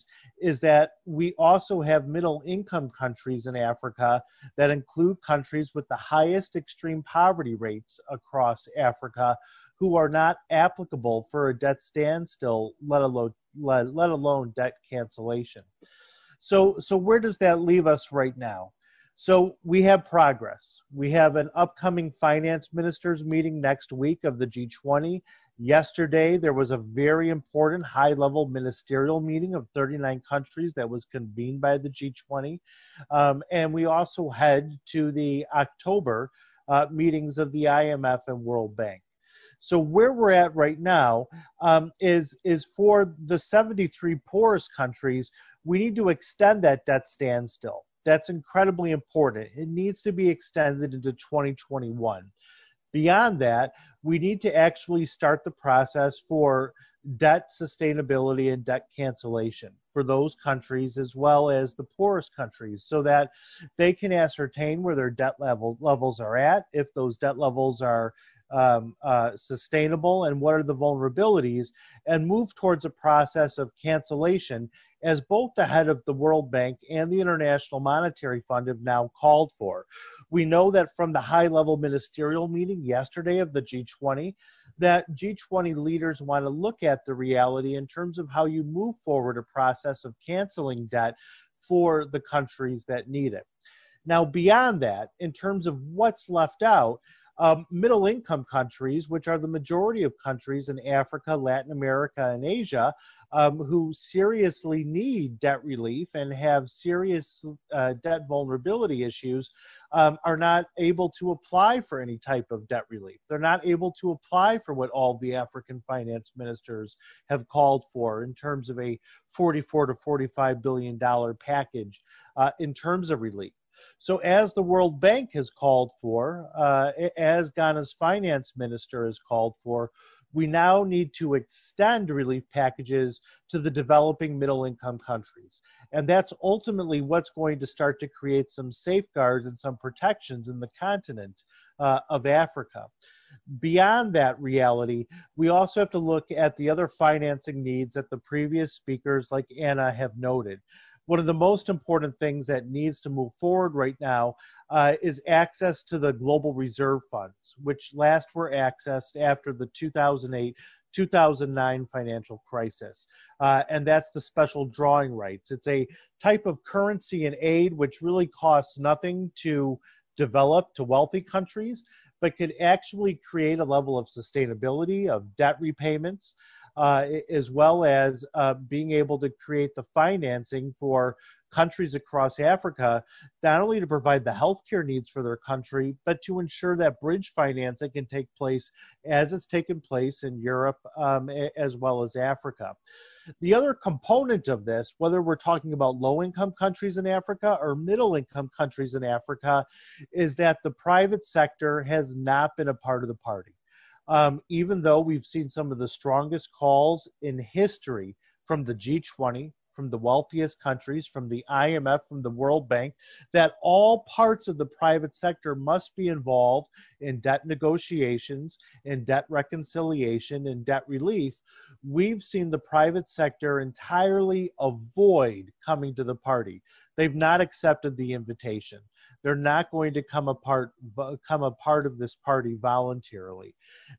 is that we also have middle-income countries in Africa that include countries with the highest extreme poverty rates across Africa who are not applicable for a debt standstill, let alone, let, let alone debt cancellation. So, so where does that leave us right now? So we have progress. We have an upcoming finance ministers meeting next week of the G twenty. Yesterday, there was a very important high-level ministerial meeting of thirty-nine countries that was convened by the G twenty. Um, and we also head to the October uh, meetings of the I M F and World Bank. So where we're at right now um, is, is for the seventy-three poorest countries, we need to extend that debt standstill. That's incredibly important. It needs to be extended into twenty twenty-one. Beyond that, we need to actually start the process for debt sustainability and debt cancellation for those countries as well as the poorest countries so that they can ascertain where their debt level, levels are at, if those debt levels are um, uh, sustainable and what are the vulnerabilities, and move towards a process of cancellation, as both the head of the World Bank and the International Monetary Fund have now called for. We know that from the high-level ministerial meeting yesterday of the G twenty, that G twenty leaders want to look at the reality in terms of how you move forward a process of canceling debt for the countries that need it. Now, beyond that, in terms of what's left out, um, middle-income countries, which are the majority of countries in Africa, Latin America, and Asia, um, who seriously need debt relief and have serious uh, debt vulnerability issues, um, are not able to apply for any type of debt relief. They're not able to apply for what all the African finance ministers have called for in terms of a forty-four to forty-five billion dollars package uh, in terms of relief. So as the World Bank has called for, uh, as Ghana's finance minister has called for, we now need to extend relief packages to the developing middle-income countries. And that's ultimately what's going to start to create some safeguards and some protections in the continent uh, of Africa. Beyond that reality, we also have to look at the other financing needs that the previous speakers like Anna have noted. One of the most important things that needs to move forward right now uh, is access to the global reserve funds, which last were accessed after the two thousand eight, two thousand nine financial crisis. Uh, and that's the special drawing rights. It's a type of currency and aid which really costs nothing to develop to wealthy countries, but could actually create a level of sustainability, of debt repayments, Uh, as well as uh, being able to create the financing for countries across Africa, not only to provide the healthcare needs for their country, but to ensure that bridge financing can take place as it's taken place in Europe um, as well as Africa. The other component of this, whether we're talking about low-income countries in Africa or middle-income countries in Africa, is that the private sector has not been a part of the party. Um, even though we've seen some of the strongest calls in history from the G twenty, from the wealthiest countries, from the I M F, from the World Bank, that all parts of the private sector must be involved in debt negotiations, in debt reconciliation, in debt relief, we've seen the private sector entirely avoid coming to the party. They've not accepted the invitation. They're not going to come apart, come a part of this party voluntarily.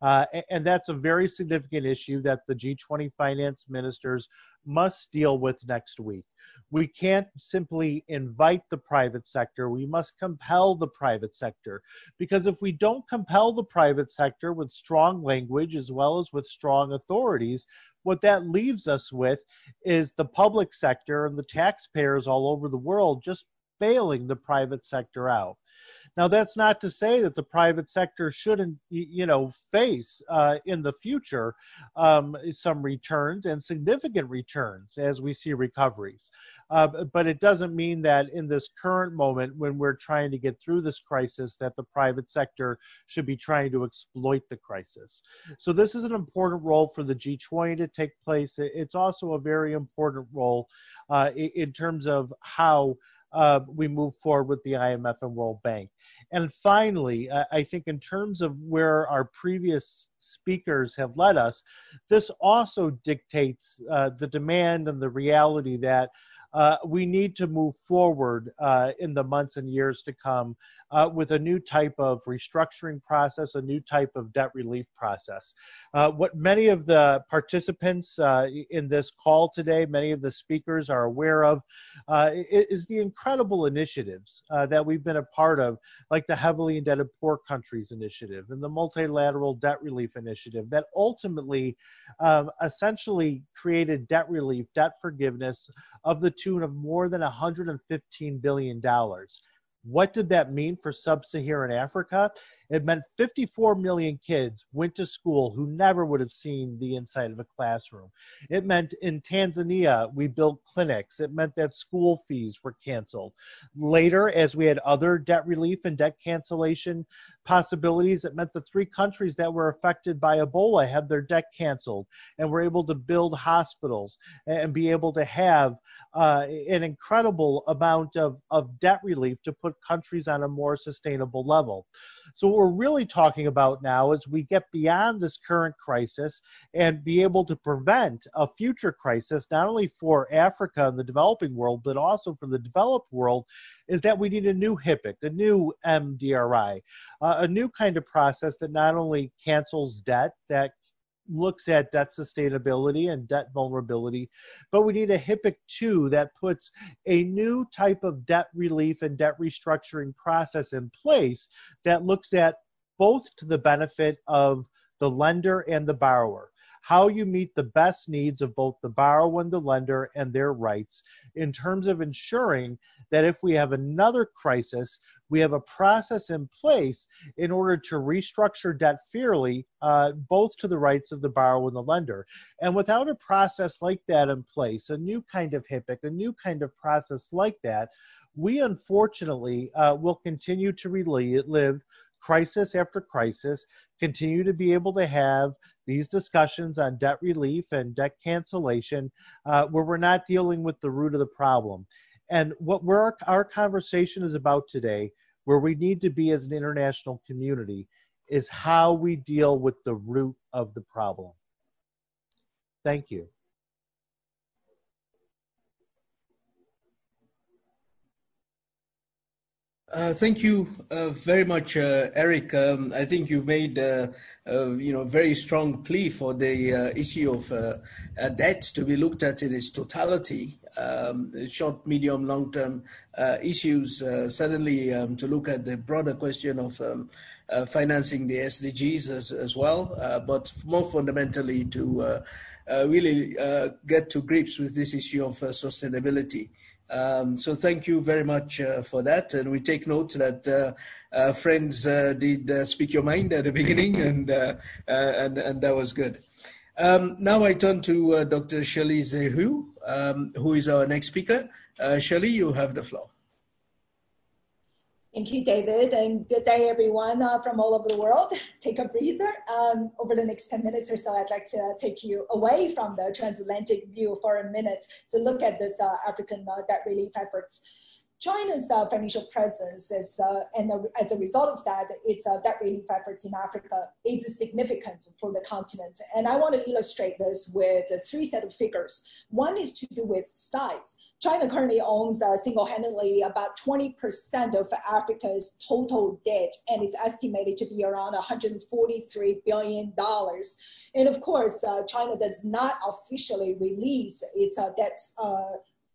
Uh, and that's a very significant issue that the G twenty finance ministers must deal with next week. We can't simply invite the private sector. We must compel the private sector, because if we don't compel the private sector with strong language as well as with strong authorities, what that leaves us with is the public sector and the taxpayers all over the world just bailing the private sector out. Now, that's not to say that the private sector shouldn't, you know, face uh, in the future um, some returns and significant returns as we see recoveries. Uh, but it doesn't mean that in this current moment when we're trying to get through this crisis that the private sector should be trying to exploit the crisis. So this is an important role for the G twenty to take place. It's also a very important role uh, in terms of how Uh, we move forward with the I M F and World Bank. And finally, uh, I think in terms of where our previous speakers have led us, this also dictates uh, the demand and the reality that uh, we need to move forward uh, in the months and years to come uh, with a new type of restructuring process, a new type of debt relief process. Uh, what many of the participants uh, in this call today, many of the speakers are aware of, uh, is the incredible initiatives uh, that we've been a part of, like the Heavily Indebted Poor Countries Initiative and the Multilateral Debt Relief Initiative that ultimately um, essentially created debt relief, debt forgiveness of the tune of more than one hundred fifteen billion dollars. What did that mean for sub-Saharan Africa? It meant fifty-four million kids went to school who never would have seen the inside of a classroom. It meant in Tanzania, we built clinics. It meant that school fees were canceled. Later, as we had other debt relief and debt cancellation possibilities, it meant the three countries that were affected by Ebola had their debt canceled and were able to build hospitals and be able to have uh, an incredible amount of, of debt relief to put countries on a more sustainable level. So what we're really talking about now is we get beyond this current crisis and be able to prevent a future crisis, not only for Africa and the developing world, but also for the developed world, is that we need a new HIPC, a new M D R I, uh, a new kind of process that not only cancels debt, that looks at debt sustainability and debt vulnerability, but we need a HIPC two that puts a new type of debt relief and debt restructuring process in place that looks at both to the benefit of the lender and the borrower, how you meet the best needs of both the borrower and the lender and their rights in terms of ensuring that if we have another crisis, we have a process in place in order to restructure debt fairly, uh, both to the rights of the borrower and the lender. And without a process like that in place, a new kind of HIPC, a new kind of process like that, we unfortunately uh, will continue to relive crisis after crisis, continue to be able to have these discussions on debt relief and debt cancellation uh, where we're not dealing with the root of the problem. And what we're, our conversation is about today, where we need to be as an international community, is how we deal with the root of the problem. Thank you. Uh, thank you uh, very much, uh, Eric. Um, I think you've made uh, uh, you know, very strong plea for the uh, issue of uh, debt to be looked at in its totality, um, short, medium, long-term uh, issues, uh, certainly um, to look at the broader question of um, uh, financing the S D Gs as, as well, uh, but more fundamentally to uh, uh, really uh, get to grips with this issue of uh, sustainability. Um, so thank you very much uh, for that, and we take note that uh, uh, friends uh, did uh, speak your mind at the beginning, and uh, uh, and and that was good. Um, now I turn to uh, Doctor Shirley Yu, um, who is our next speaker. Uh, Shirley, you have the floor. Thank you, David, and good day, everyone uh, from all over the world. Take a breather. Um, over the next ten minutes or so, I'd like to take you away from the transatlantic view for a minute to look at this uh, African uh, debt relief efforts. China's uh, financial presence is, uh, and uh, as a result of that, its uh, debt relief efforts in Africa is significant for the continent. And I want to illustrate this with uh, three set of figures. One is to do with size. China currently owns uh, single-handedly about twenty percent of Africa's total debt, and it's estimated to be around one hundred forty-three billion dollars. And of course, uh, China does not officially release its uh, debt uh,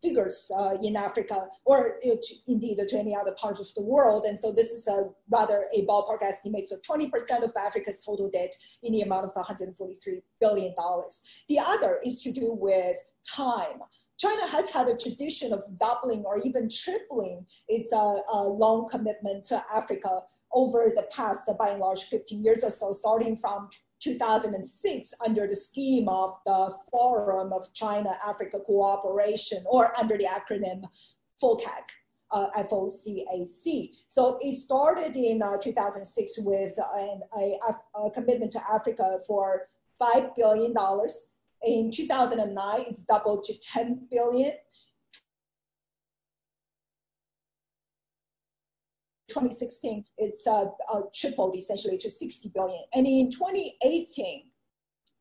figures uh, in Africa, or it, indeed to any other parts of the world. And so this is a rather a ballpark estimate. So twenty percent of Africa's total debt in the amount of one hundred forty-three billion dollars. The other is to do with time. China has had a tradition of doubling or even tripling its uh, uh, loan commitment to Africa over the past, uh, by and large, fifteen years or so, starting from two thousand six under the scheme of the Forum of China-Africa Cooperation, or under the acronym FOCAC, uh, F O C A C. So it started in uh, two thousand six with an, a, a commitment to Africa for five billion dollars. In two thousand nine, it's doubled to ten billion dollars. twenty sixteen, it's uh, uh, tripled essentially to sixty billion. And in twenty eighteen,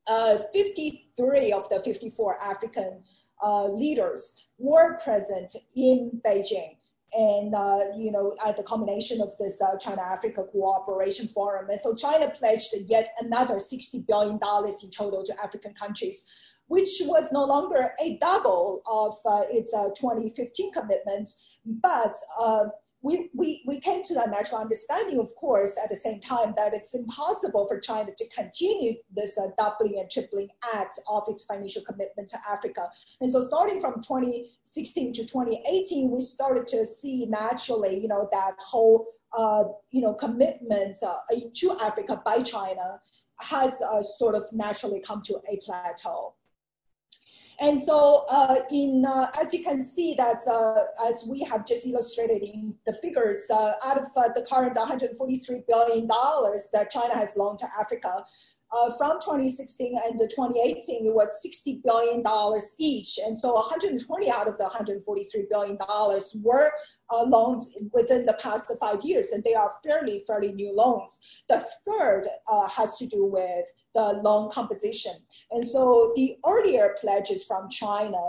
uh, fifty-three of the fifty-four African uh, leaders were present in Beijing. And, uh, you know, at the culmination of this uh, China-Africa Cooperation Forum. And so China pledged yet another sixty billion dollars in total to African countries, which was no longer a double of uh, its uh, twenty fifteen commitment, but uh, We, we, we came to that natural understanding, of course, at the same time that it's impossible for China to continue this uh, doubling and tripling act of its financial commitment to Africa. And so starting from twenty sixteen to twenty eighteen, we started to see naturally, you know, that whole, uh, you know, commitment uh, to Africa by China has uh, sort of naturally come to a plateau. And so, uh, in uh, as you can see that, uh, as we have just illustrated in the figures, uh, out of uh, the current one hundred forty-three billion dollars that China has loaned to Africa, Uh, from twenty sixteen and twenty eighteen, it was sixty billion dollars each. And so one hundred twenty out of the one hundred forty-three billion dollars were uh, loans within the past five years, and they are fairly, fairly new loans. The third uh, has to do with the loan composition. And so the earlier pledges from China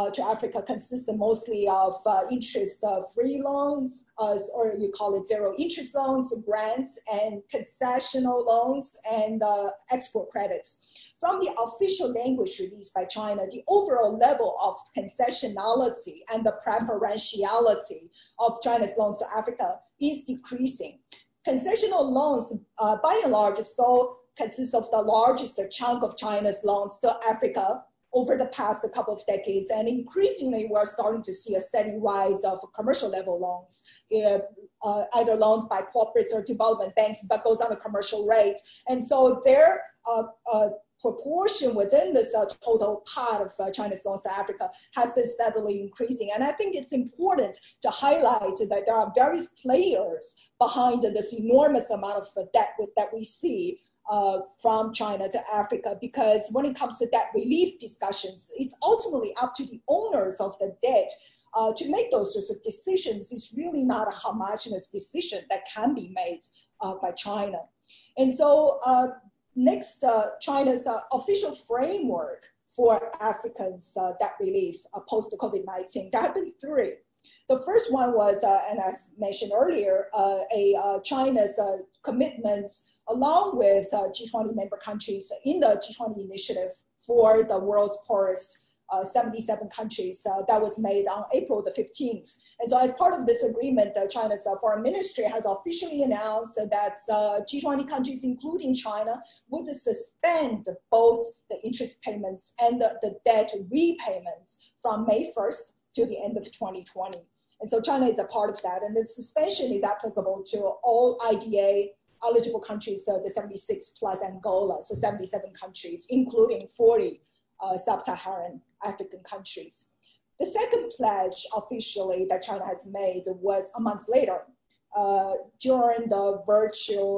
Uh, to Africa consisted mostly of uh, interest-free uh, loans, uh, or you call it zero-interest loans, grants, and concessional loans, and uh, export credits. From the official language released by China, the overall level of concessionality and the preferentiality of China's loans to Africa is decreasing. Concessional loans, uh, by and large, still consist of the largest chunk of China's loans to Africa over the past couple of decades, and increasingly we're starting to see a steady rise of commercial level loans, uh, uh, either loans by corporates or development banks, but goes on a commercial rate. And so their uh, uh, proportion within this uh, total pot of uh, China's loans to Africa has been steadily increasing. And I think it's important to highlight that there are various players behind this enormous amount of debt that we see Uh, from China to Africa, because when it comes to debt relief discussions, it's ultimately up to the owners of the debt uh, to make those sorts of decisions. It's really not a homogeneous decision that can be made uh, by China. And so uh, next, uh, China's uh, official framework for Africans' uh, debt relief uh, post-COVID nineteen, there have been three. The first one was, uh, and as mentioned earlier, uh, a uh, China's uh, commitment along with uh, G twenty member countries in the G twenty initiative for the world's poorest uh, seventy-seven countries uh, that was made on April the fifteenth. And so as part of this agreement, uh, China's uh, foreign ministry has officially announced that uh, G twenty countries, including China, would suspend both the interest payments and the, the debt repayments from May first to the end of twenty twenty. And so China is a part of that. And the suspension is applicable to all I D A eligible countries, so the seventy-six plus Angola, so seventy-seven countries, including forty uh, sub-Saharan African countries. The second pledge officially that China has made was a month later uh, during the virtual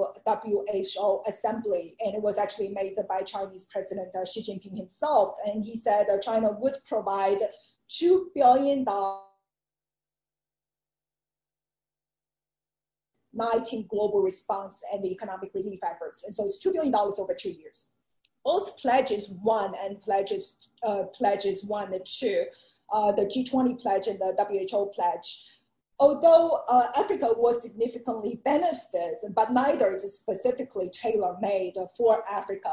W H O assembly, and it was actually made by Chinese President uh, Xi Jinping himself, and he said uh, China would provide two billion dollars global response and the economic relief efforts. And so it's two billion dollars over two years. Both pledges one and pledges, uh, pledges one and two, uh, the G twenty pledge and the W H O pledge. Although uh, Africa was significantly benefited, but neither is specifically tailor-made for Africa.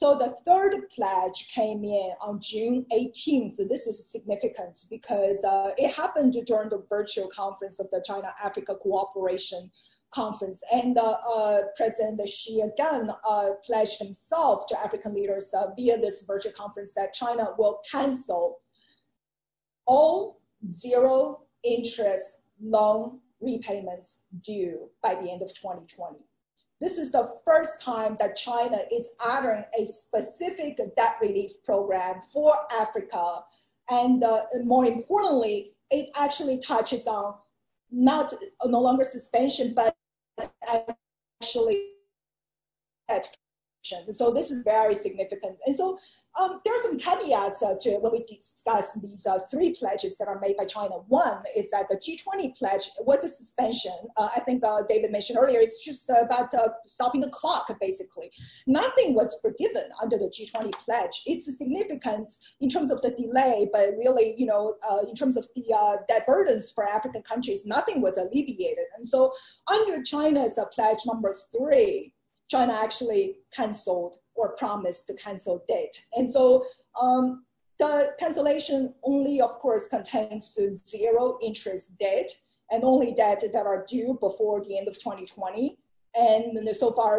So the third pledge came in on June eighteenth. This is significant because uh, it happened during the virtual conference of the China-Africa Cooperation Conference, and uh, uh, President Xi again uh, pledged himself to African leaders uh, via this virtual conference that China will cancel all zero interest loan repayments due by the end of twenty twenty. This is the first time that China is uttering a specific debt relief program for Africa, and uh, more importantly, it actually touches on not uh, no longer suspension, but actually debt. So this is very significant. And so um, there are some caveats uh, to when we discuss these uh, three pledges that are made by China. One is that the G twenty pledge was a suspension. Uh, I think uh, David mentioned earlier, it's just about uh, stopping the clock, basically. Nothing was forgiven under the G twenty pledge. It's significant in terms of the delay, but really, you know, uh, in terms of the uh, debt burdens for African countries, nothing was alleviated. And so under China's uh, pledge number three, China actually canceled or promised to cancel debt. And so um, the cancellation only, of course, contains zero interest debt and only debt that are due before the end of twenty twenty. And so far,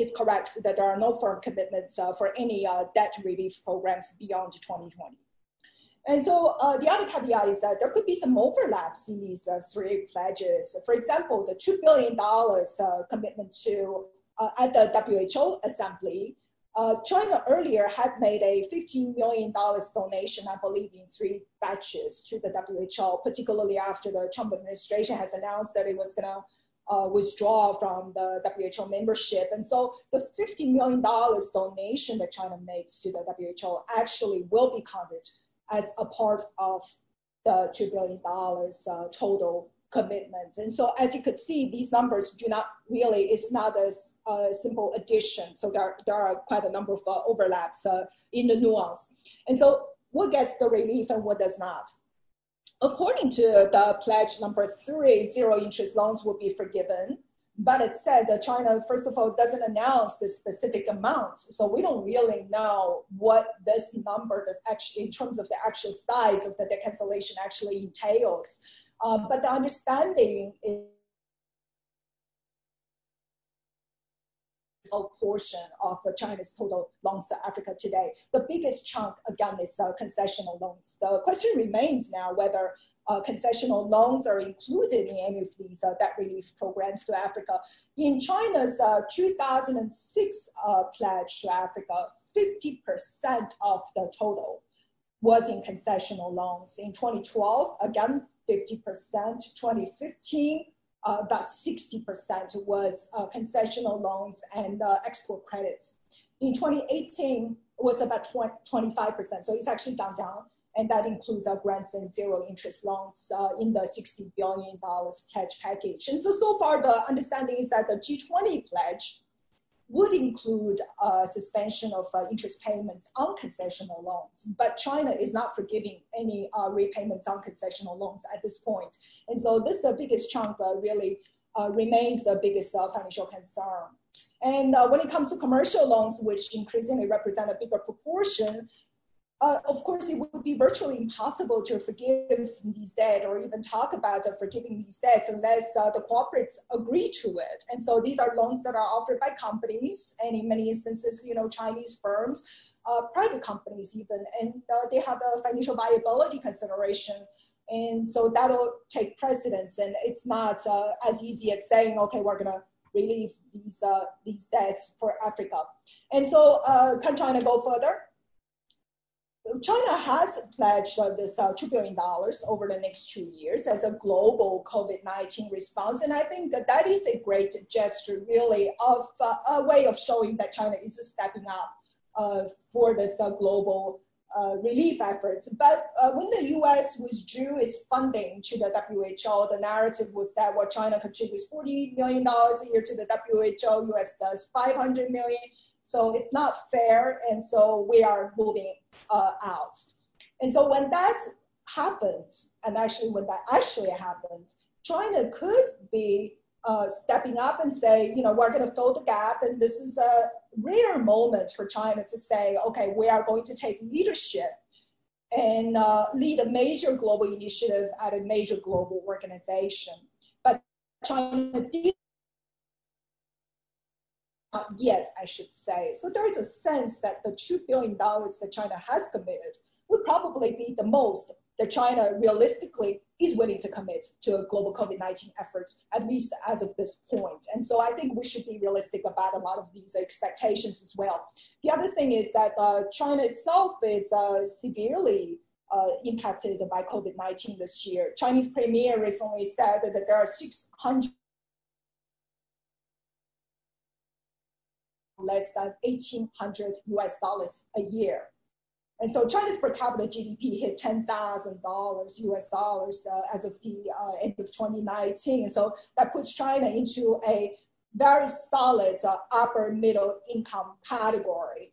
it's correct that there are no firm commitments uh, for any uh, debt relief programs beyond twenty twenty. And so uh, the other caveat is that there could be some overlaps in these uh, three pledges. For example, the two billion dollars uh, commitment to Uh, at the W H O assembly, uh, China earlier had made a fifteen million dollars donation, I believe, in three batches to the W H O, particularly after the Trump administration has announced that it was going to uh, withdraw from the W H O membership. And so the fifty million dollars donation that China makes to the W H O actually will be covered as a part of the two billion dollars uh, total commitment. And so as you could see, these numbers do not really, it's not a, a simple addition. So there, there are quite a number of uh, overlaps uh, in the nuance. And so what gets the relief and what does not? According to the pledge number three, zero interest loans will be forgiven. But it said that China, first of all, doesn't announce the specific amount. So we don't really know what this number is actually, in terms of the actual size of the, the cancellation actually entailed. Um, but the understanding is a portion of China's total loans to Africa today. The biggest chunk, again, is uh, concessional loans. The question remains now whether uh, concessional loans are included in any of these uh, debt relief programs to Africa. In China's uh, two thousand six uh, pledge to Africa, fifty percent of the total was in concessional loans. In twenty twelve, again, fifty percent, twenty fifteen, Uh, about sixty percent was uh, concessional loans and uh, export credits. In twenty eighteen, it was about twenty-five percent, so it's actually gone down, and that includes our grants and zero-interest loans uh, in the sixty billion dollars pledge package. And so, so far, the understanding is that the G twenty pledge would include uh, suspension of uh, interest payments on concessional loans, but China is not forgiving any uh, repayments on concessional loans at this point. And so this is the biggest chunk uh, really uh, remains the biggest uh, financial concern. And uh, when it comes to commercial loans, which increasingly represent a bigger proportion, Uh, of course, it would be virtually impossible to forgive these debts or even talk about uh, forgiving these debts unless uh, the corporates agree to it. And so these are loans that are offered by companies, and in many instances, you know, Chinese firms, uh, private companies even, and uh, they have a financial viability consideration. And so that'll take precedence, and it's not uh, as easy as saying, okay, we're going to relieve these, uh, these debts for Africa. And so uh, can China go further? China has pledged uh, this uh, two billion dollars over the next two years as a global COVID nineteen response. And I think that that is a great gesture, really, of uh, a way of showing that China is stepping up uh, for this uh, global uh, relief efforts. But uh, when the U S withdrew its funding to the W H O, the narrative was that, well, China contributes forty million dollars a year to the W H O, U S does five hundred million dollars. So it's not fair, and so we are moving uh, out. And so when that happened, and actually when that actually happened, China could be uh, stepping up and say, you know, we're going to fill the gap, and this is a rare moment for China to say, okay, we are going to take leadership and uh, lead a major global initiative at a major global organization. But China did Not yet, I should say. So there is a sense that the two billion dollars that China has committed would probably be the most that China realistically is willing to commit to global COVID nineteen efforts, at least as of this point. And so I think we should be realistic about a lot of these expectations as well. The other thing is that uh, China itself is uh, severely uh, impacted by COVID nineteen this year. Chinese Premier recently said that there are six hundred less than eighteen hundred U S dollars a year. And so China's per capita G D P hit ten thousand U S dollars uh, as of the uh, end of twenty nineteen. And so that puts China into a very solid uh, upper middle income category.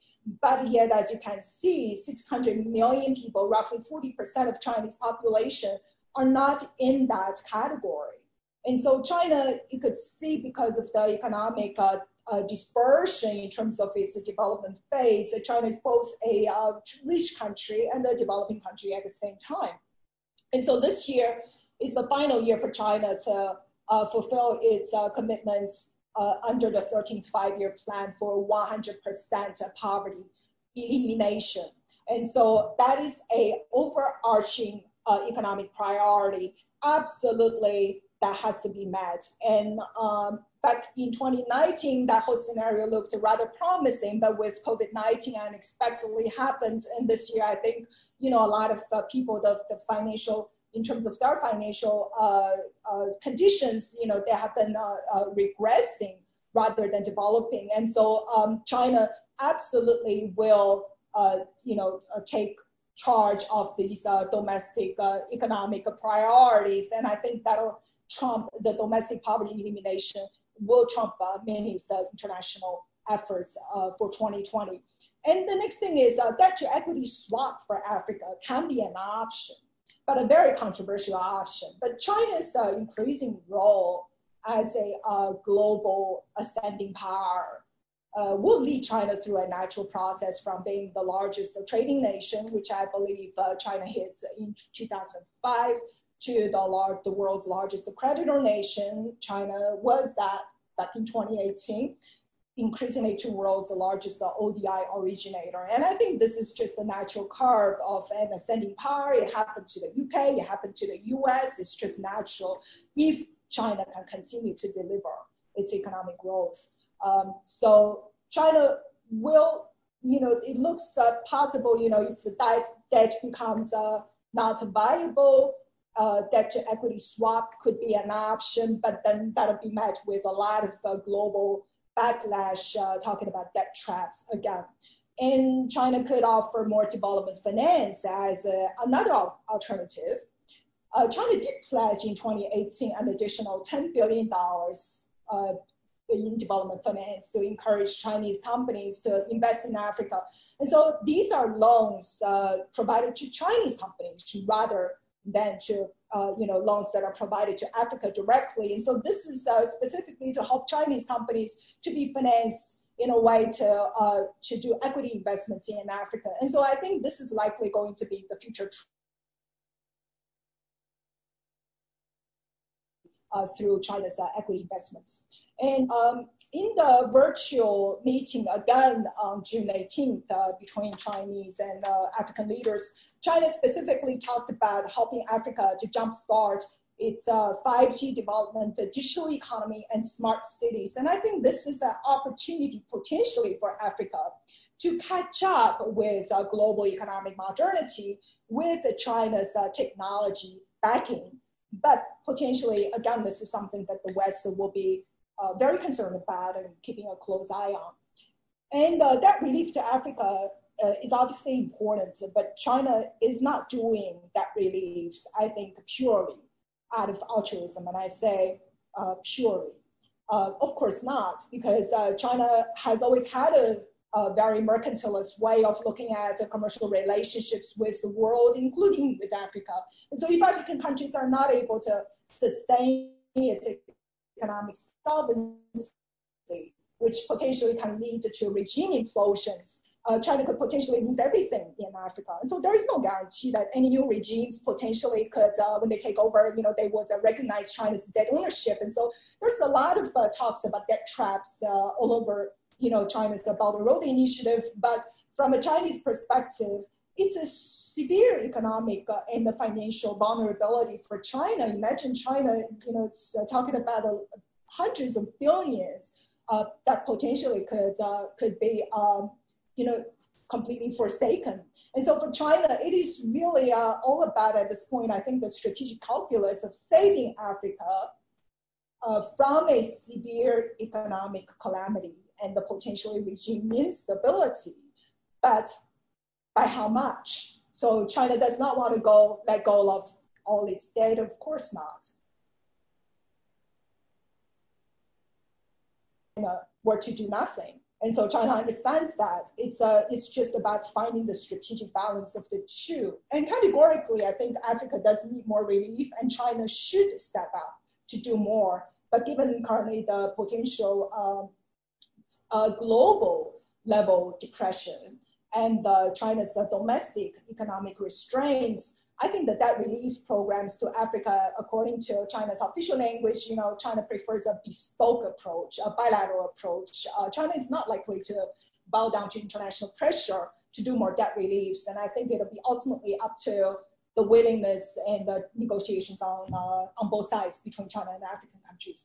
But yet, as you can see, six hundred million people, roughly forty percent of China's population, are not in that category. And so China, you could see, because of the economic uh, Uh, dispersion in terms of its development phase, China is both a uh, rich country and a developing country at the same time. And so this year is the final year for China to uh, fulfill its uh, commitments uh, under the thirteenth five-year plan for one hundred percent poverty elimination. And so that is a overarching uh, economic priority, absolutely, that has to be met. And um, back in twenty nineteen, that whole scenario looked rather promising, but with COVID nineteen unexpectedly happened. And this year, I think, you know, a lot of uh, people, the, the financial in terms of their financial uh, uh, conditions, you know, they have been uh, uh, regressing rather than developing. And so um, China absolutely will, uh, you know, uh, take charge of these uh, domestic uh, economic priorities. And I think that'll trump the domestic poverty elimination, will trump uh, many of the international efforts uh, for twenty twenty. And the next thing is uh, debt to equity swap for Africa can be an option, but a very controversial option. But China's uh, increasing role as a uh, global ascending power uh, will lead China through a natural process from being the largest trading nation, which I believe uh, China hit in two thousand five, to the, large, the world's largest creditor nation. China was that back in twenty eighteen, increasingly to world's largest O D I originator. And I think this is just the natural curve of an ascending power. It happened to the U K, it happened to the U S, it's just natural if China can continue to deliver its economic growth. Um, so China will, you know, it looks uh, possible, you know, if the debt, debt becomes uh, not viable, Uh, debt to equity swap could be an option, but then that'll be met with a lot of uh, global backlash uh, talking about debt traps again. And China could offer more development finance as uh, another alternative. Uh, China did pledge in twenty eighteen an additional ten billion dollars uh, in development finance to encourage Chinese companies to invest in Africa. And so these are loans uh, provided to Chinese companies to rather than to uh, you know, loans that are provided to Africa directly. And so this is uh, specifically to help Chinese companies to be financed in a way to, uh, to do equity investments in Africa. And so I think this is likely going to be the future uh, through China's uh, equity investments. And um, in the virtual meeting again on June eighteenth uh, between Chinese and uh, African leaders, China specifically talked about helping Africa to jumpstart its uh, five G development, the digital economy, and smart cities. And I think this is an opportunity potentially for Africa to catch up with uh, global economic modernity with China's uh, technology backing. But potentially, again, this is something that the West will be Uh, very concerned about and keeping a close eye on. And uh, that relief to Africa uh, is obviously important, but China is not doing that relief, I think, purely out of altruism, and I say uh, purely. Uh, of course not, because uh, China has always had a, a very mercantilist way of looking at uh, commercial relationships with the world, including with Africa. And so if African countries are not able to sustain its economic solvency, which potentially can lead to regime implosions, uh, China could potentially lose everything in Africa. And so there is no guarantee that any new regimes potentially could, uh, when they take over, you know, they would uh, recognize China's debt ownership. And so there's a lot of uh, talks about debt traps uh, all over, you know, China's uh, Belt and Road Initiative. But from a Chinese perspective, it's a severe economic uh, and the financial vulnerability for China. Imagine China, you know, it's uh, talking about uh, hundreds of billions uh, that potentially could uh, could be, um, you know, completely forsaken. And so for China, it is really uh, all about, at this point, I think, the strategic calculus of saving Africa uh, from a severe economic calamity and the potentially regime instability. But by how much? So China does not want to go let go of all its debt, of course not. China were to do nothing. And so China understands that. It's, uh, it's just about finding the strategic balance of the two. And categorically, I think Africa does need more relief and China should step up to do more. But given currently the potential uh, uh, global level depression, and uh, China's uh, domestic economic restraints, I think that that relief programs to Africa, according to China's official language, you know, China prefers a bespoke approach, a bilateral approach. Uh, China is not likely to bow down to international pressure to do more debt reliefs. And I think it'll be ultimately up to the willingness and the negotiations on, uh, on both sides between China and African countries.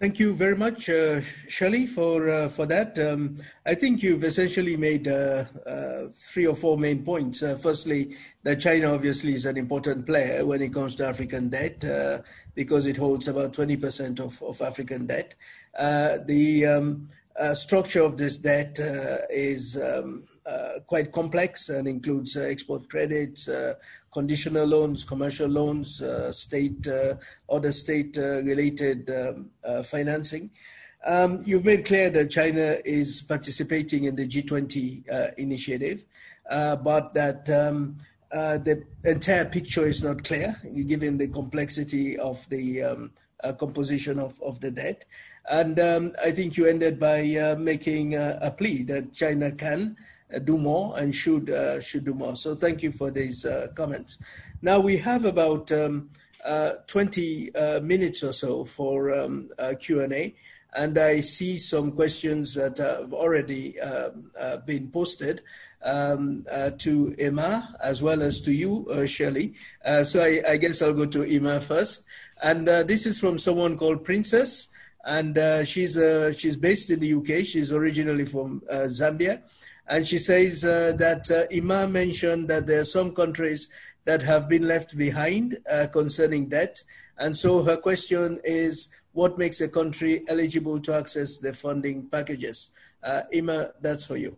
Thank you very much, uh, Shirley, for, uh, for that. Um, I think you've essentially made uh, uh, three or four main points. Uh, firstly, that China obviously is an important player when it comes to African debt, uh, because it holds about twenty percent of, of African debt. Uh, the um, uh, structure of this debt uh, is um, uh, quite complex and includes uh, export credits, uh, conditional loans, commercial loans, uh, state, uh, other state-related uh, um, uh, financing. Um, you've made clear that China is participating in the G twenty uh, initiative, uh, but that um, uh, the entire picture is not clear, given the complexity of the um, uh, composition of, of the debt. And um, I think you ended by uh, making uh, a plea that China can do more and should uh, should do more. So thank you for these uh, comments. Now we have about um, uh, twenty uh, minutes or so for um, uh, Q and A, and I see some questions that have already uh, uh, been posted um, uh, to Emma as well as to you, uh, Shirley. Uh, so I, I guess I'll go to Emma first. And uh, this is from someone called Princess, and uh, she's uh, she's based in the U K. She's originally from uh, Zambia. And she says uh, that uh, Imam mentioned that there are some countries that have been left behind uh, concerning debt. And so her question is, what makes a country eligible to access the funding packages? Uh, Imam, that's for you.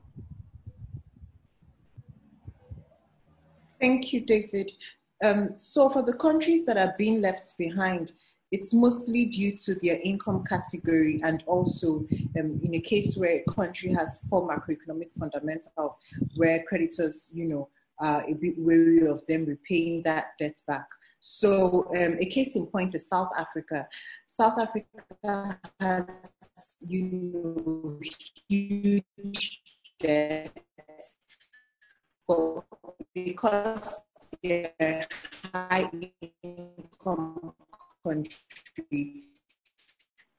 Thank you, David. Um, so for the countries that are being left behind, it's mostly due to their income category, and also um, in a case where a country has poor macroeconomic fundamentals, where creditors, you know, are a bit wary of them repaying that debt back. So um, a case in point is South Africa. South Africa has, you know, huge debt, but because they're high income country,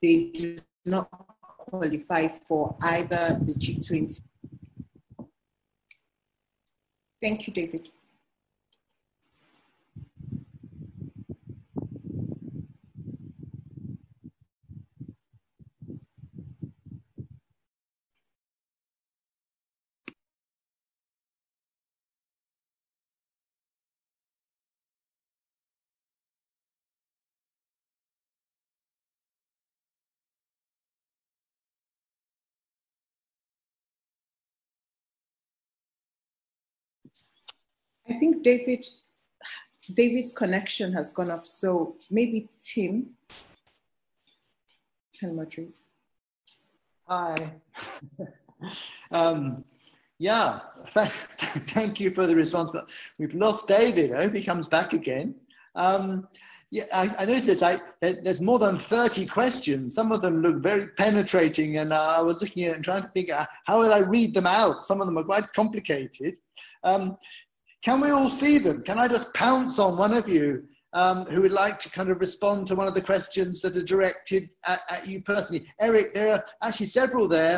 they do not qualify for either the G twenty. Thank you, David. I think David, David's connection has gone off, so maybe Tim can moderate. Hi. um, yeah, thank you for the response, but we've lost David. I hope he comes back again. Um, yeah, I, I noticed I, there's more than thirty questions. Some of them look very penetrating, and uh, I was looking at it and trying to think, uh, how will I read them out? Some of them are quite complicated. Um, Can we all see them? Can I just pounce on one of you um, who would like to kind of respond to one of the questions that are directed at, at you personally? Eric, there are actually several there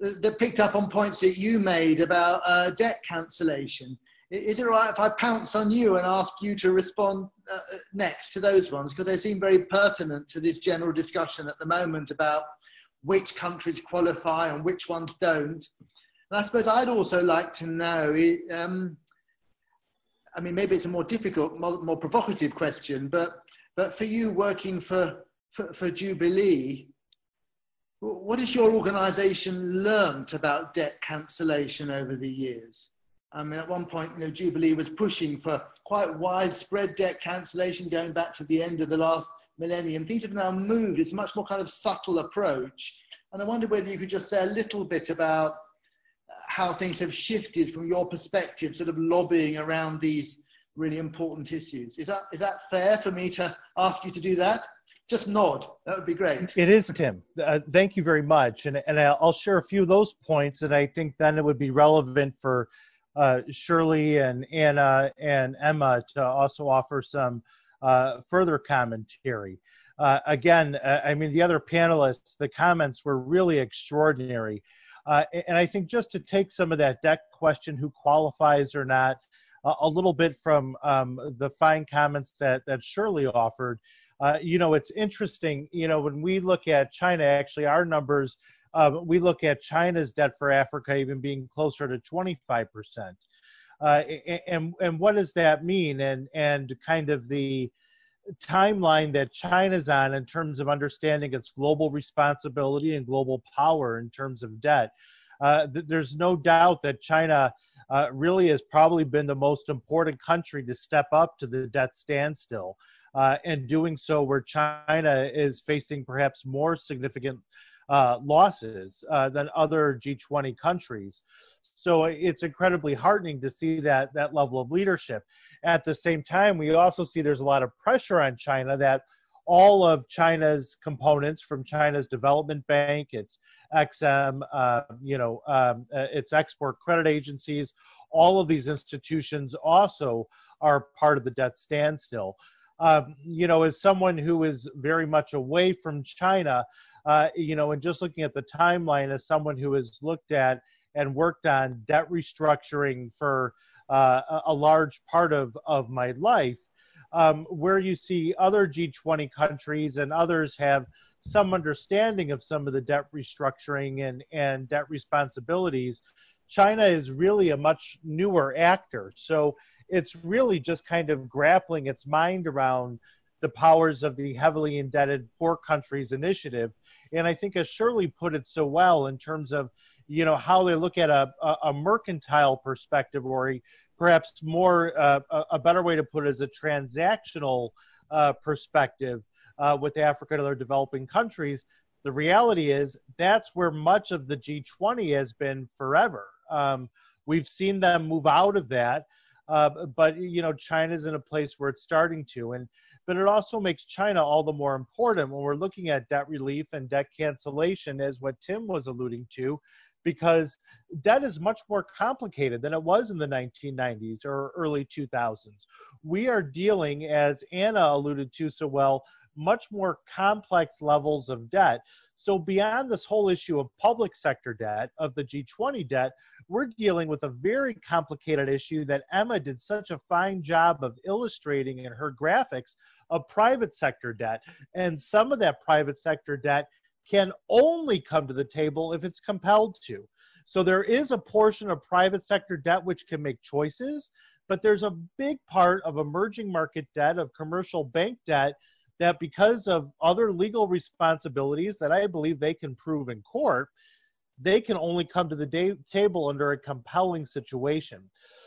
that picked up on points that you made about uh, debt cancellation. Is it all right if I pounce on you and ask you to respond uh, next to those ones? Because they seem very pertinent to this general discussion at the moment about which countries qualify and which ones don't. And I suppose I'd also like to know, um, I mean, maybe it's a more difficult, more, more provocative question, but, but for you working for, for, for Jubilee, what has your organisation learnt about debt cancellation over the years? I mean, at one point, you know, Jubilee was pushing for quite widespread debt cancellation going back to the end of the last millennium. Things have now moved. It's a much more kind of subtle approach. And I wonder whether you could just say a little bit about how things have shifted from your perspective, sort of lobbying around these really important issues. Is that, is that fair for me to ask you to do that? Just nod, that would be great. It is, Tim. Uh, thank you very much. And, and I'll share a few of those points, and I think then it would be relevant for uh, Shirley and Anna and Emma to also offer some uh, further commentary. Uh, again, uh, I mean, the other panelists, the comments were really extraordinary. Uh, and I think just to take some of that debt question, who qualifies or not, uh, a little bit from um, the fine comments that, that Shirley offered, Uh, you know, it's interesting, you know, when we look at China, actually our numbers, uh, we look at China's debt for Africa even being closer to twenty-five percent. Uh, and, and what does that mean? And, and kind of the timeline that China's on in terms of understanding its global responsibility and global power in terms of debt. Uh, th there's no doubt that China uh, really has probably been the most important country to step up to the debt standstill, uh, and doing so where China is facing perhaps more significant uh, losses uh, than other G twenty countries. So it's incredibly heartening to see that, that level of leadership. At the same time, we also see there's a lot of pressure on China that all of China's components, from China's development bank, its X M, uh, you know, um, its export credit agencies, all of these institutions also are part of the debt standstill. Um, you know, as someone who is very much away from China, uh, you know, and just looking at the timeline, as someone who has looked at and worked on debt restructuring for uh, a large part of, of my life, um, where you see other G twenty countries and others have some understanding of some of the debt restructuring and, and debt responsibilities, China is really a much newer actor. So it's really just kind of grappling its mind around the powers of the heavily indebted poor countries initiative. And I think as Shirley put it so well in terms of, you know, how they look at a, a mercantile perspective, or a, perhaps more, uh, a better way to put it is a transactional uh, perspective uh, with Africa and other developing countries. The reality is that's where much of the G twenty has been forever. Um, we've seen them move out of that. Uh, but, you know, China's in a place where it's starting to. And but it also makes China all the more important when we're looking at debt relief and debt cancellation, as what Tim was alluding to, because debt is much more complicated than it was in the nineteen nineties or early two thousands. We are dealing, as Anna alluded to so well, much more complex levels of debt. So beyond this whole issue of public sector debt, of the G twenty debt, we're dealing with a very complicated issue that Emma did such a fine job of illustrating in her graphics, of private sector debt. And some of that private sector debt can only come to the table if it's compelled to. So there is a portion of private sector debt which can make choices, but there's a big part of emerging market debt, of commercial bank debt, that because of other legal responsibilities that I believe they can prove in court, they can only come to the table under a compelling situation.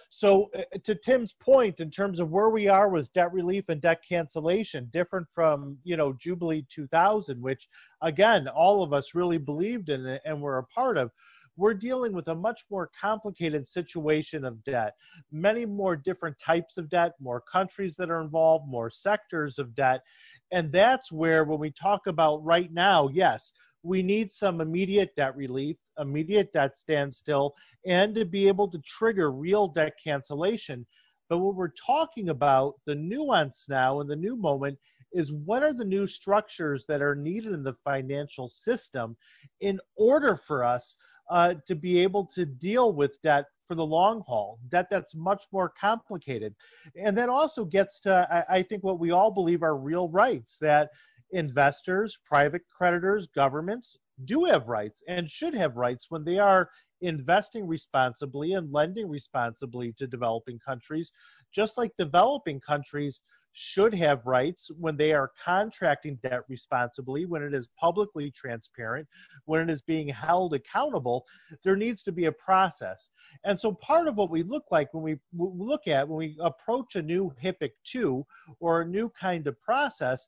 So uh, to Tim's point, in terms of where we are with debt relief and debt cancellation, different from, you know, Jubilee two thousand, which again, all of us really believed in and were a part of, we're dealing with a much more complicated situation of debt, many more different types of debt, more countries that are involved, more sectors of debt. And that's where when we talk about right now, yes, we need some immediate debt relief, immediate debt standstill, and to be able to trigger real debt cancellation. But what we're talking about, the nuance now in the new moment, is what are the new structures that are needed in the financial system in order for us Uh, to be able to deal with debt for the long haul, debt that's much more complicated. And that also gets to, I, I think, what we all believe are real rights, that investors, private creditors, governments do have rights and should have rights when they are investing responsibly and lending responsibly to developing countries, just like developing countries should have rights when they are contracting debt responsibly, when it is publicly transparent, when it is being held accountable. There needs to be a process. And so part of what we look like when we look at, when we approach a new HIPC two or a new kind of process,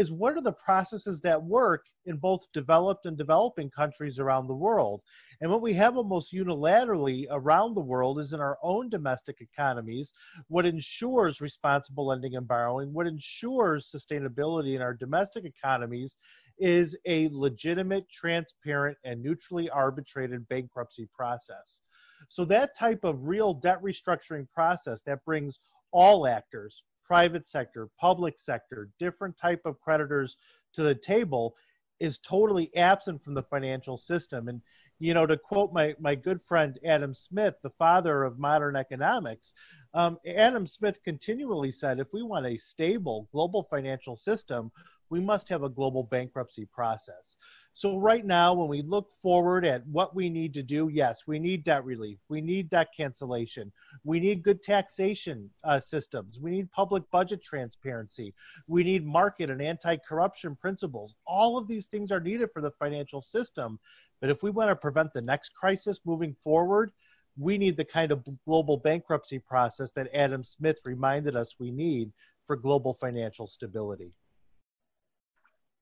is what are the processes that work in both developed and developing countries around the world? And what we have almost unilaterally around the world is in our own domestic economies, what ensures responsible lending and borrowing. What ensures sustainability in our domestic economies is a legitimate, transparent, and neutrally arbitrated bankruptcy process. So that type of real debt restructuring process that brings all actors, private sector, public sector, different type of creditors to the table is totally absent from the financial system. And, you know, to quote my, my good friend Adam Smith, the father of modern economics, um, Adam Smith continually said, if we want a stable global financial system, we must have a global bankruptcy process. So right now, when we look forward at what we need to do, yes, we need debt relief. We need debt cancellation. We need good taxation uh, systems. We need public budget transparency. We need market and anti-corruption principles. All of these things are needed for the financial system. But if we want to prevent the next crisis moving forward, we need the kind of global bankruptcy process that Adam Smith reminded us we need for global financial stability.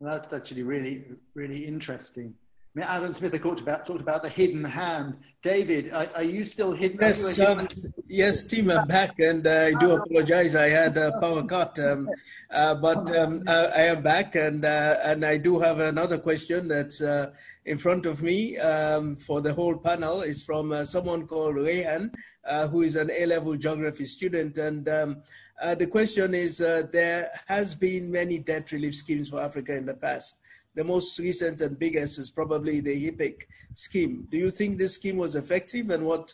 That's actually really, really interesting. I mean, Adam Smith, I talked about talked about the hidden hand. David, are, are you still hidden? Yes, hidden um, yes, Tim, I'm back, and uh, I do apologize. I had a power cut, um, uh, but um, I, I am back, and uh, and I do have another question that's uh, in front of me um, for the whole panel. It's from uh, someone called Rehan, uh, who is an A-level geography student, and. Um, Uh, the question is, uh, there has been many debt relief schemes for Africa in the past. The most recent and biggest is probably the H I P C scheme. Do you think this scheme was effective, and what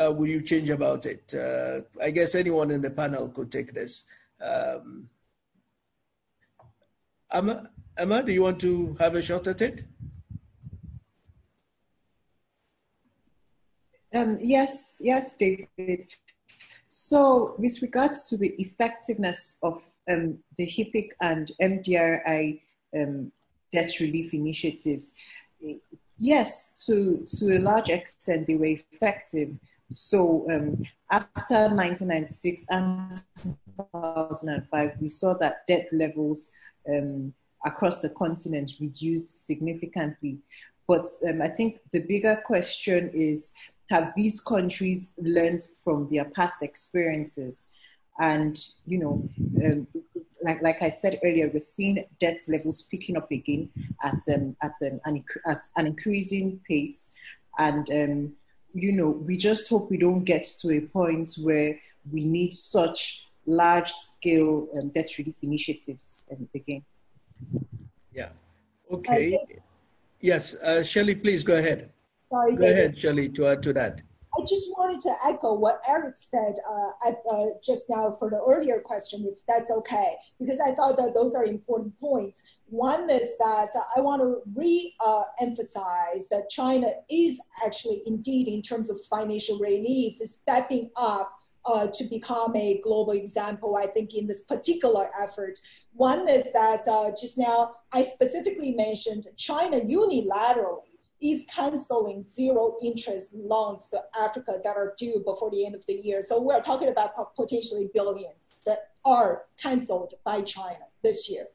uh, will you change about it? Uh, I guess anyone in the panel could take this. Um, Amma, Amma, do you want to have a shot at it? Um, yes, yes, David. So with regards to the effectiveness of um, the H I P C and M D R I um, debt relief initiatives, yes, to, to a large extent, they were effective. So um, after nineteen ninety-six and two thousand five, we saw that debt levels um, across the continent reduced significantly. But um, I think the bigger question is, have these countries learned from their past experiences? And, you know, um, like, like I said earlier, we're seeing debt levels picking up again at, um, at, um, an, at an increasing pace. And, um, you know, we just hope we don't get to a point where we need such large-scale um, debt relief initiatives um, again. Yeah. Okay. okay. Yes. Uh, Shirley, please go ahead. Sorry, Go David. ahead, Shirley, to add to that. I just wanted to echo what Eric said uh, at, uh, just now for the earlier question, if that's okay, because I thought that those are important points. One is that I want to re-emphasize that China is actually indeed, in terms of financial relief, is stepping up Uh, to become a global example, I think, in this particular effort. One is that uh, just now I specifically mentioned China unilaterally is canceling zero interest loans to Africa that are due before the end of the year. So we're talking about potentially billions that are canceled by China this year.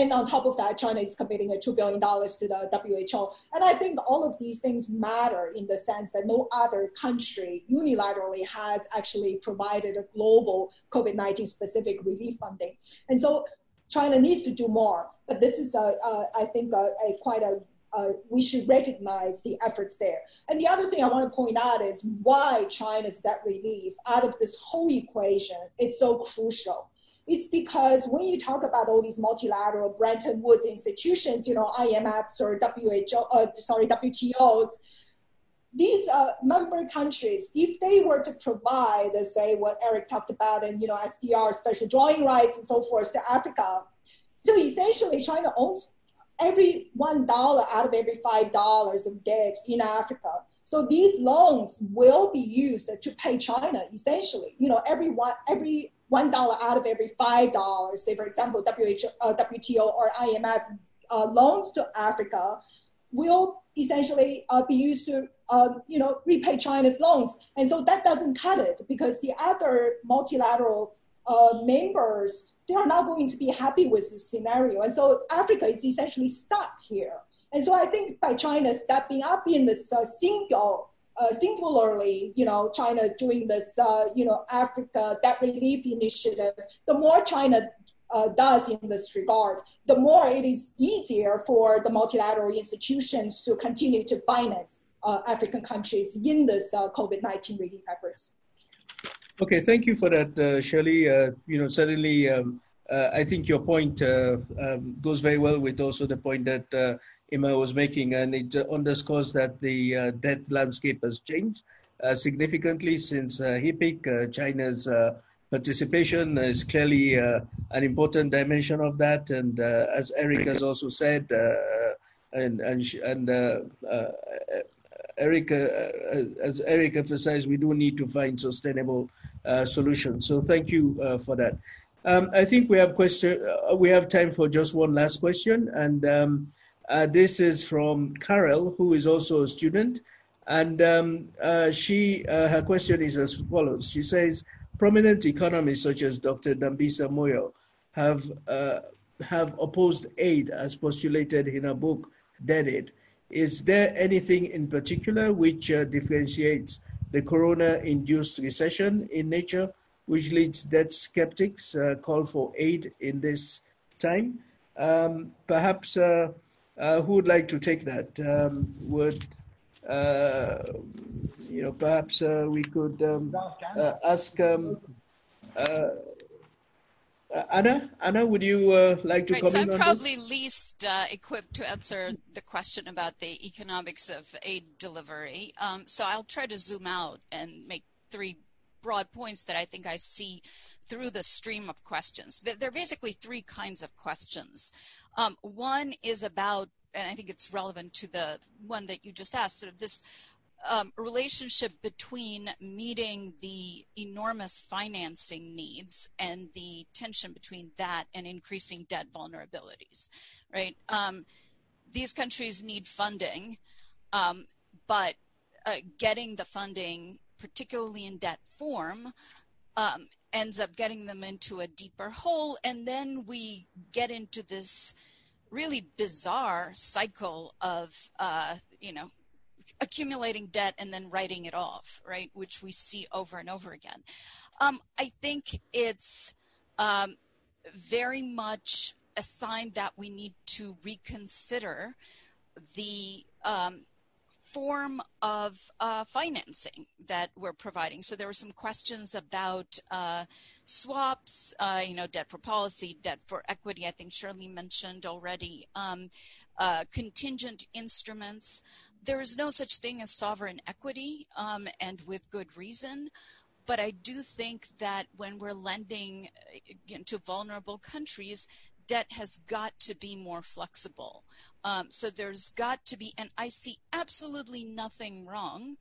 And on top of that, China is committing two billion dollars to the W H O. And I think all of these things matter in the sense that no other country unilaterally has actually provided a global COVID nineteen specific relief funding. And so China needs to do more, but this is, a, a, I think, a, a quite a Uh, we should recognize the efforts there. And the other thing I want to point out is why China's debt relief out of this whole equation is so crucial. It's because when you talk about all these multilateral Bretton Woods institutions, you know, I M F or W H O, uh, sorry, W T O, these uh, member countries, if they were to provide, uh, say, what Eric talked about, and, you know, S D R, special drawing rights and so forth to Africa, so essentially China owns every one dollar out of every five dollars of debt in Africa. So these loans will be used to pay China, essentially. You know, every one, every one dollar out of every five dollars, say, for example, W H O, uh, W T O or I M F uh, loans to Africa will essentially uh, be used to, um, you know, repay China's loans. And so that doesn't cut it, because the other multilateral uh, members, they are not going to be happy with this scenario. And so Africa is essentially stuck here. And so I think by China stepping up in this uh, single, uh, singularly, you know, China doing this, uh, you know, Africa debt relief initiative, the more China uh, does in this regard, the more it is easier for the multilateral institutions to continue to finance uh, African countries in this uh, COVID nineteen relief efforts. Okay, thank you for that, uh, Shirley. Uh, you know, certainly, um, uh, I think your point uh, um, goes very well with also the point that uh, Emma was making, and it underscores that the uh, debt landscape has changed uh, significantly since uh, H I P C. Uh, China's uh, participation is clearly uh, an important dimension of that, and uh, as Eric has also said, uh, and and and uh, uh, Eric, uh, as Eric emphasized, we do need to find sustainable uh, solutions. So thank you uh, for that. Um, I think we have question. Uh, we have time for just one last question, and um, uh, this is from Carol, who is also a student, and um, uh, she uh, her question is as follows. She says, prominent economists such as Doctor Dambisa Moyo have uh, have opposed aid as postulated in her book Dead Aid. Is there anything in particular which uh, differentiates the corona-induced recession in nature, which leads debt skeptics uh, call for aid in this time? Um, perhaps uh, uh, who would like to take that? Um, would uh, you know? Perhaps uh, we could um, uh, ask um, uh, Anna. Anna, would you uh, like to right, comment so on this? I'm probably least uh, equipped to answer the question about the economics of aid delivery. Um, so I'll try to zoom out and make three broad points that I think I see through the stream of questions. There are basically three kinds of questions. Um, one is about, and I think it's relevant to the one that you just asked, sort of this um, relationship between meeting the enormous financing needs and the tension between that and increasing debt vulnerabilities, right? Um, these countries need funding, um, but uh, getting the funding, particularly in debt form, um, ends up getting them into a deeper hole. And then we get into this really bizarre cycle of, uh, you know, accumulating debt and then writing it off, right? Which we see over and over again. Um, I think it's um, very much a sign that we need to reconsider the um, form of uh, financing that we're providing. So there were some questions about uh, swaps, uh, you know, debt for policy, debt for equity, I think Shirley mentioned already, um, uh, contingent instruments. There is no such thing as sovereign equity, um, and with good reason. But I do think that when we're lending to vulnerable countries, debt has got to be more flexible. Um, so there's got to be, and I see absolutely nothing wrong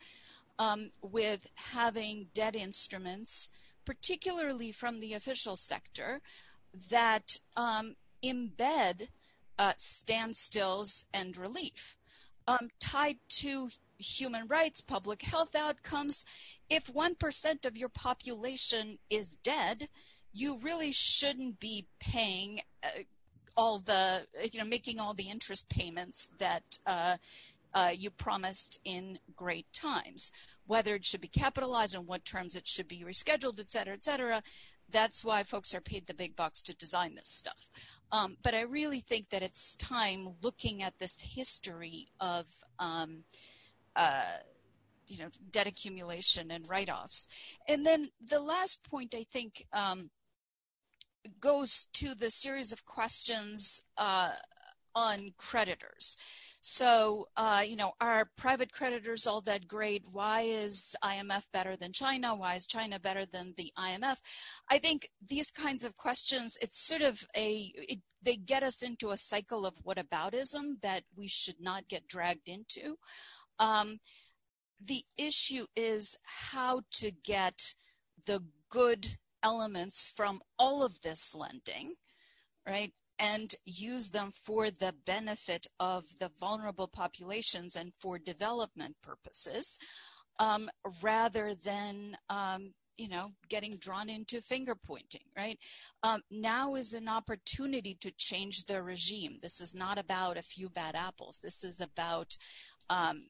um, with having debt instruments, particularly from the official sector, that um, embed uh, standstills and relief um, tied to human rights, public health outcomes. If one percent of your population is dead, you really shouldn't be paying uh, all the, you know, making all the interest payments that uh, uh, you promised in great times. Whether it should be capitalized, on what terms it should be rescheduled, et cetera, et cetera. That's why folks are paid the big bucks to design this stuff. Um, but I really think that it's time, looking at this history of, um, uh, you know, debt accumulation and write-offs. And then the last point, I think, um, goes to the series of questions uh, on creditors. So, uh, you know, are private creditors all that great? Why is I M F better than China? Why is China better than the I M F? I think these kinds of questions, it's sort of a, it, they get us into a cycle of whataboutism that we should not get dragged into. Um, the issue is how to get the good elements from all of this lending, right, and use them for the benefit of the vulnerable populations and for development purposes, um, rather than, um, you know, getting drawn into finger pointing, right? Um, now is an opportunity to change the regime. This is not about a few bad apples. This is about um,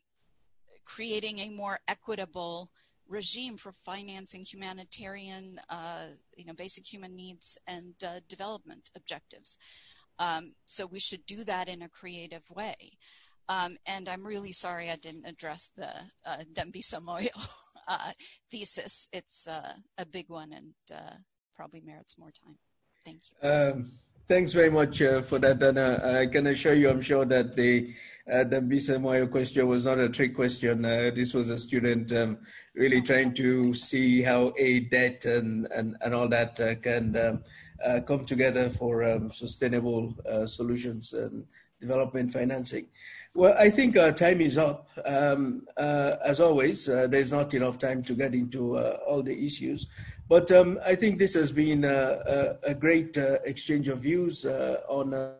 creating a more equitable regime for financing humanitarian, uh, you know, basic human needs and uh, development objectives. Um, so we should do that in a creative way. Um, and I'm really sorry I didn't address the uh, Dambisa Moyo uh, thesis. It's uh, a big one and uh, probably merits more time. Thank you. Um, Thanks very much uh, for that, Anna. I can assure you, I'm sure that the uh, Dambisa Moyo question was not a trick question. Uh, this was a student um, really trying to see how aid, debt, and, and, and all that uh, can um, uh, come together for um, sustainable uh, solutions and development financing. Well, I think our time is up. Um, uh, as always, uh, there's not enough time to get into uh, all the issues. But um, I think this has been a, a, a great uh, exchange of views uh, on uh,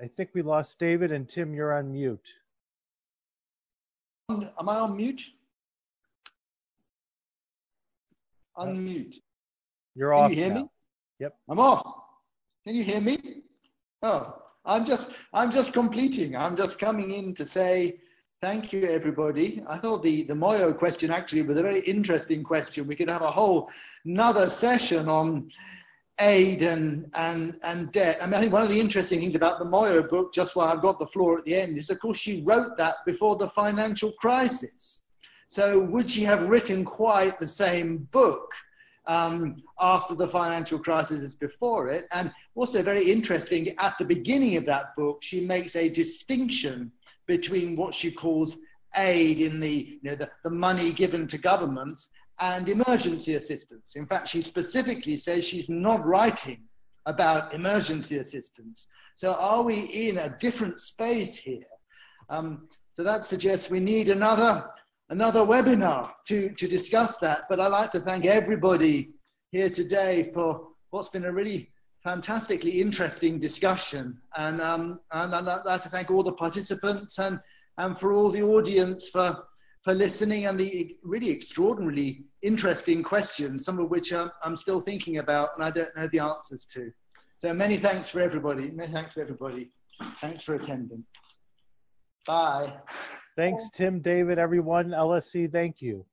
I think we lost David, and Tim, you're on mute. Am I on mute? Unmute. You're Can off you hear now. me? Yep. I'm off. Can you hear me? Oh, I'm just, I'm just completing. I'm just coming in to say thank you, everybody. I thought the, the Moyo question actually was a very interesting question. We could have a whole another session on aid and, and, and debt. I mean, I think one of the interesting things about the Moyo book, just while I've got the floor at the end, is of course she wrote that before the financial crisis. So would she have written quite the same book um, after the financial crisis as before it? And also very interesting, at the beginning of that book, she makes a distinction between what she calls aid in the, you know, the, the money given to governments and emergency assistance. In fact, she specifically says she's not writing about emergency assistance. So are we in a different space here? Um, so that suggests we need another, another webinar to, to discuss that. But I'd like to thank everybody here today for what's been a really fantastically interesting discussion. And, um, and I'd like to thank all the participants and, and for all the audience for for listening and the really extraordinarily interesting questions, some of which I'm, I'm still thinking about and I don't know the answers to. So many thanks for everybody. Many thanks for everybody. Thanks for attending. Bye. Thanks, Tim, David, everyone. L S E, thank you.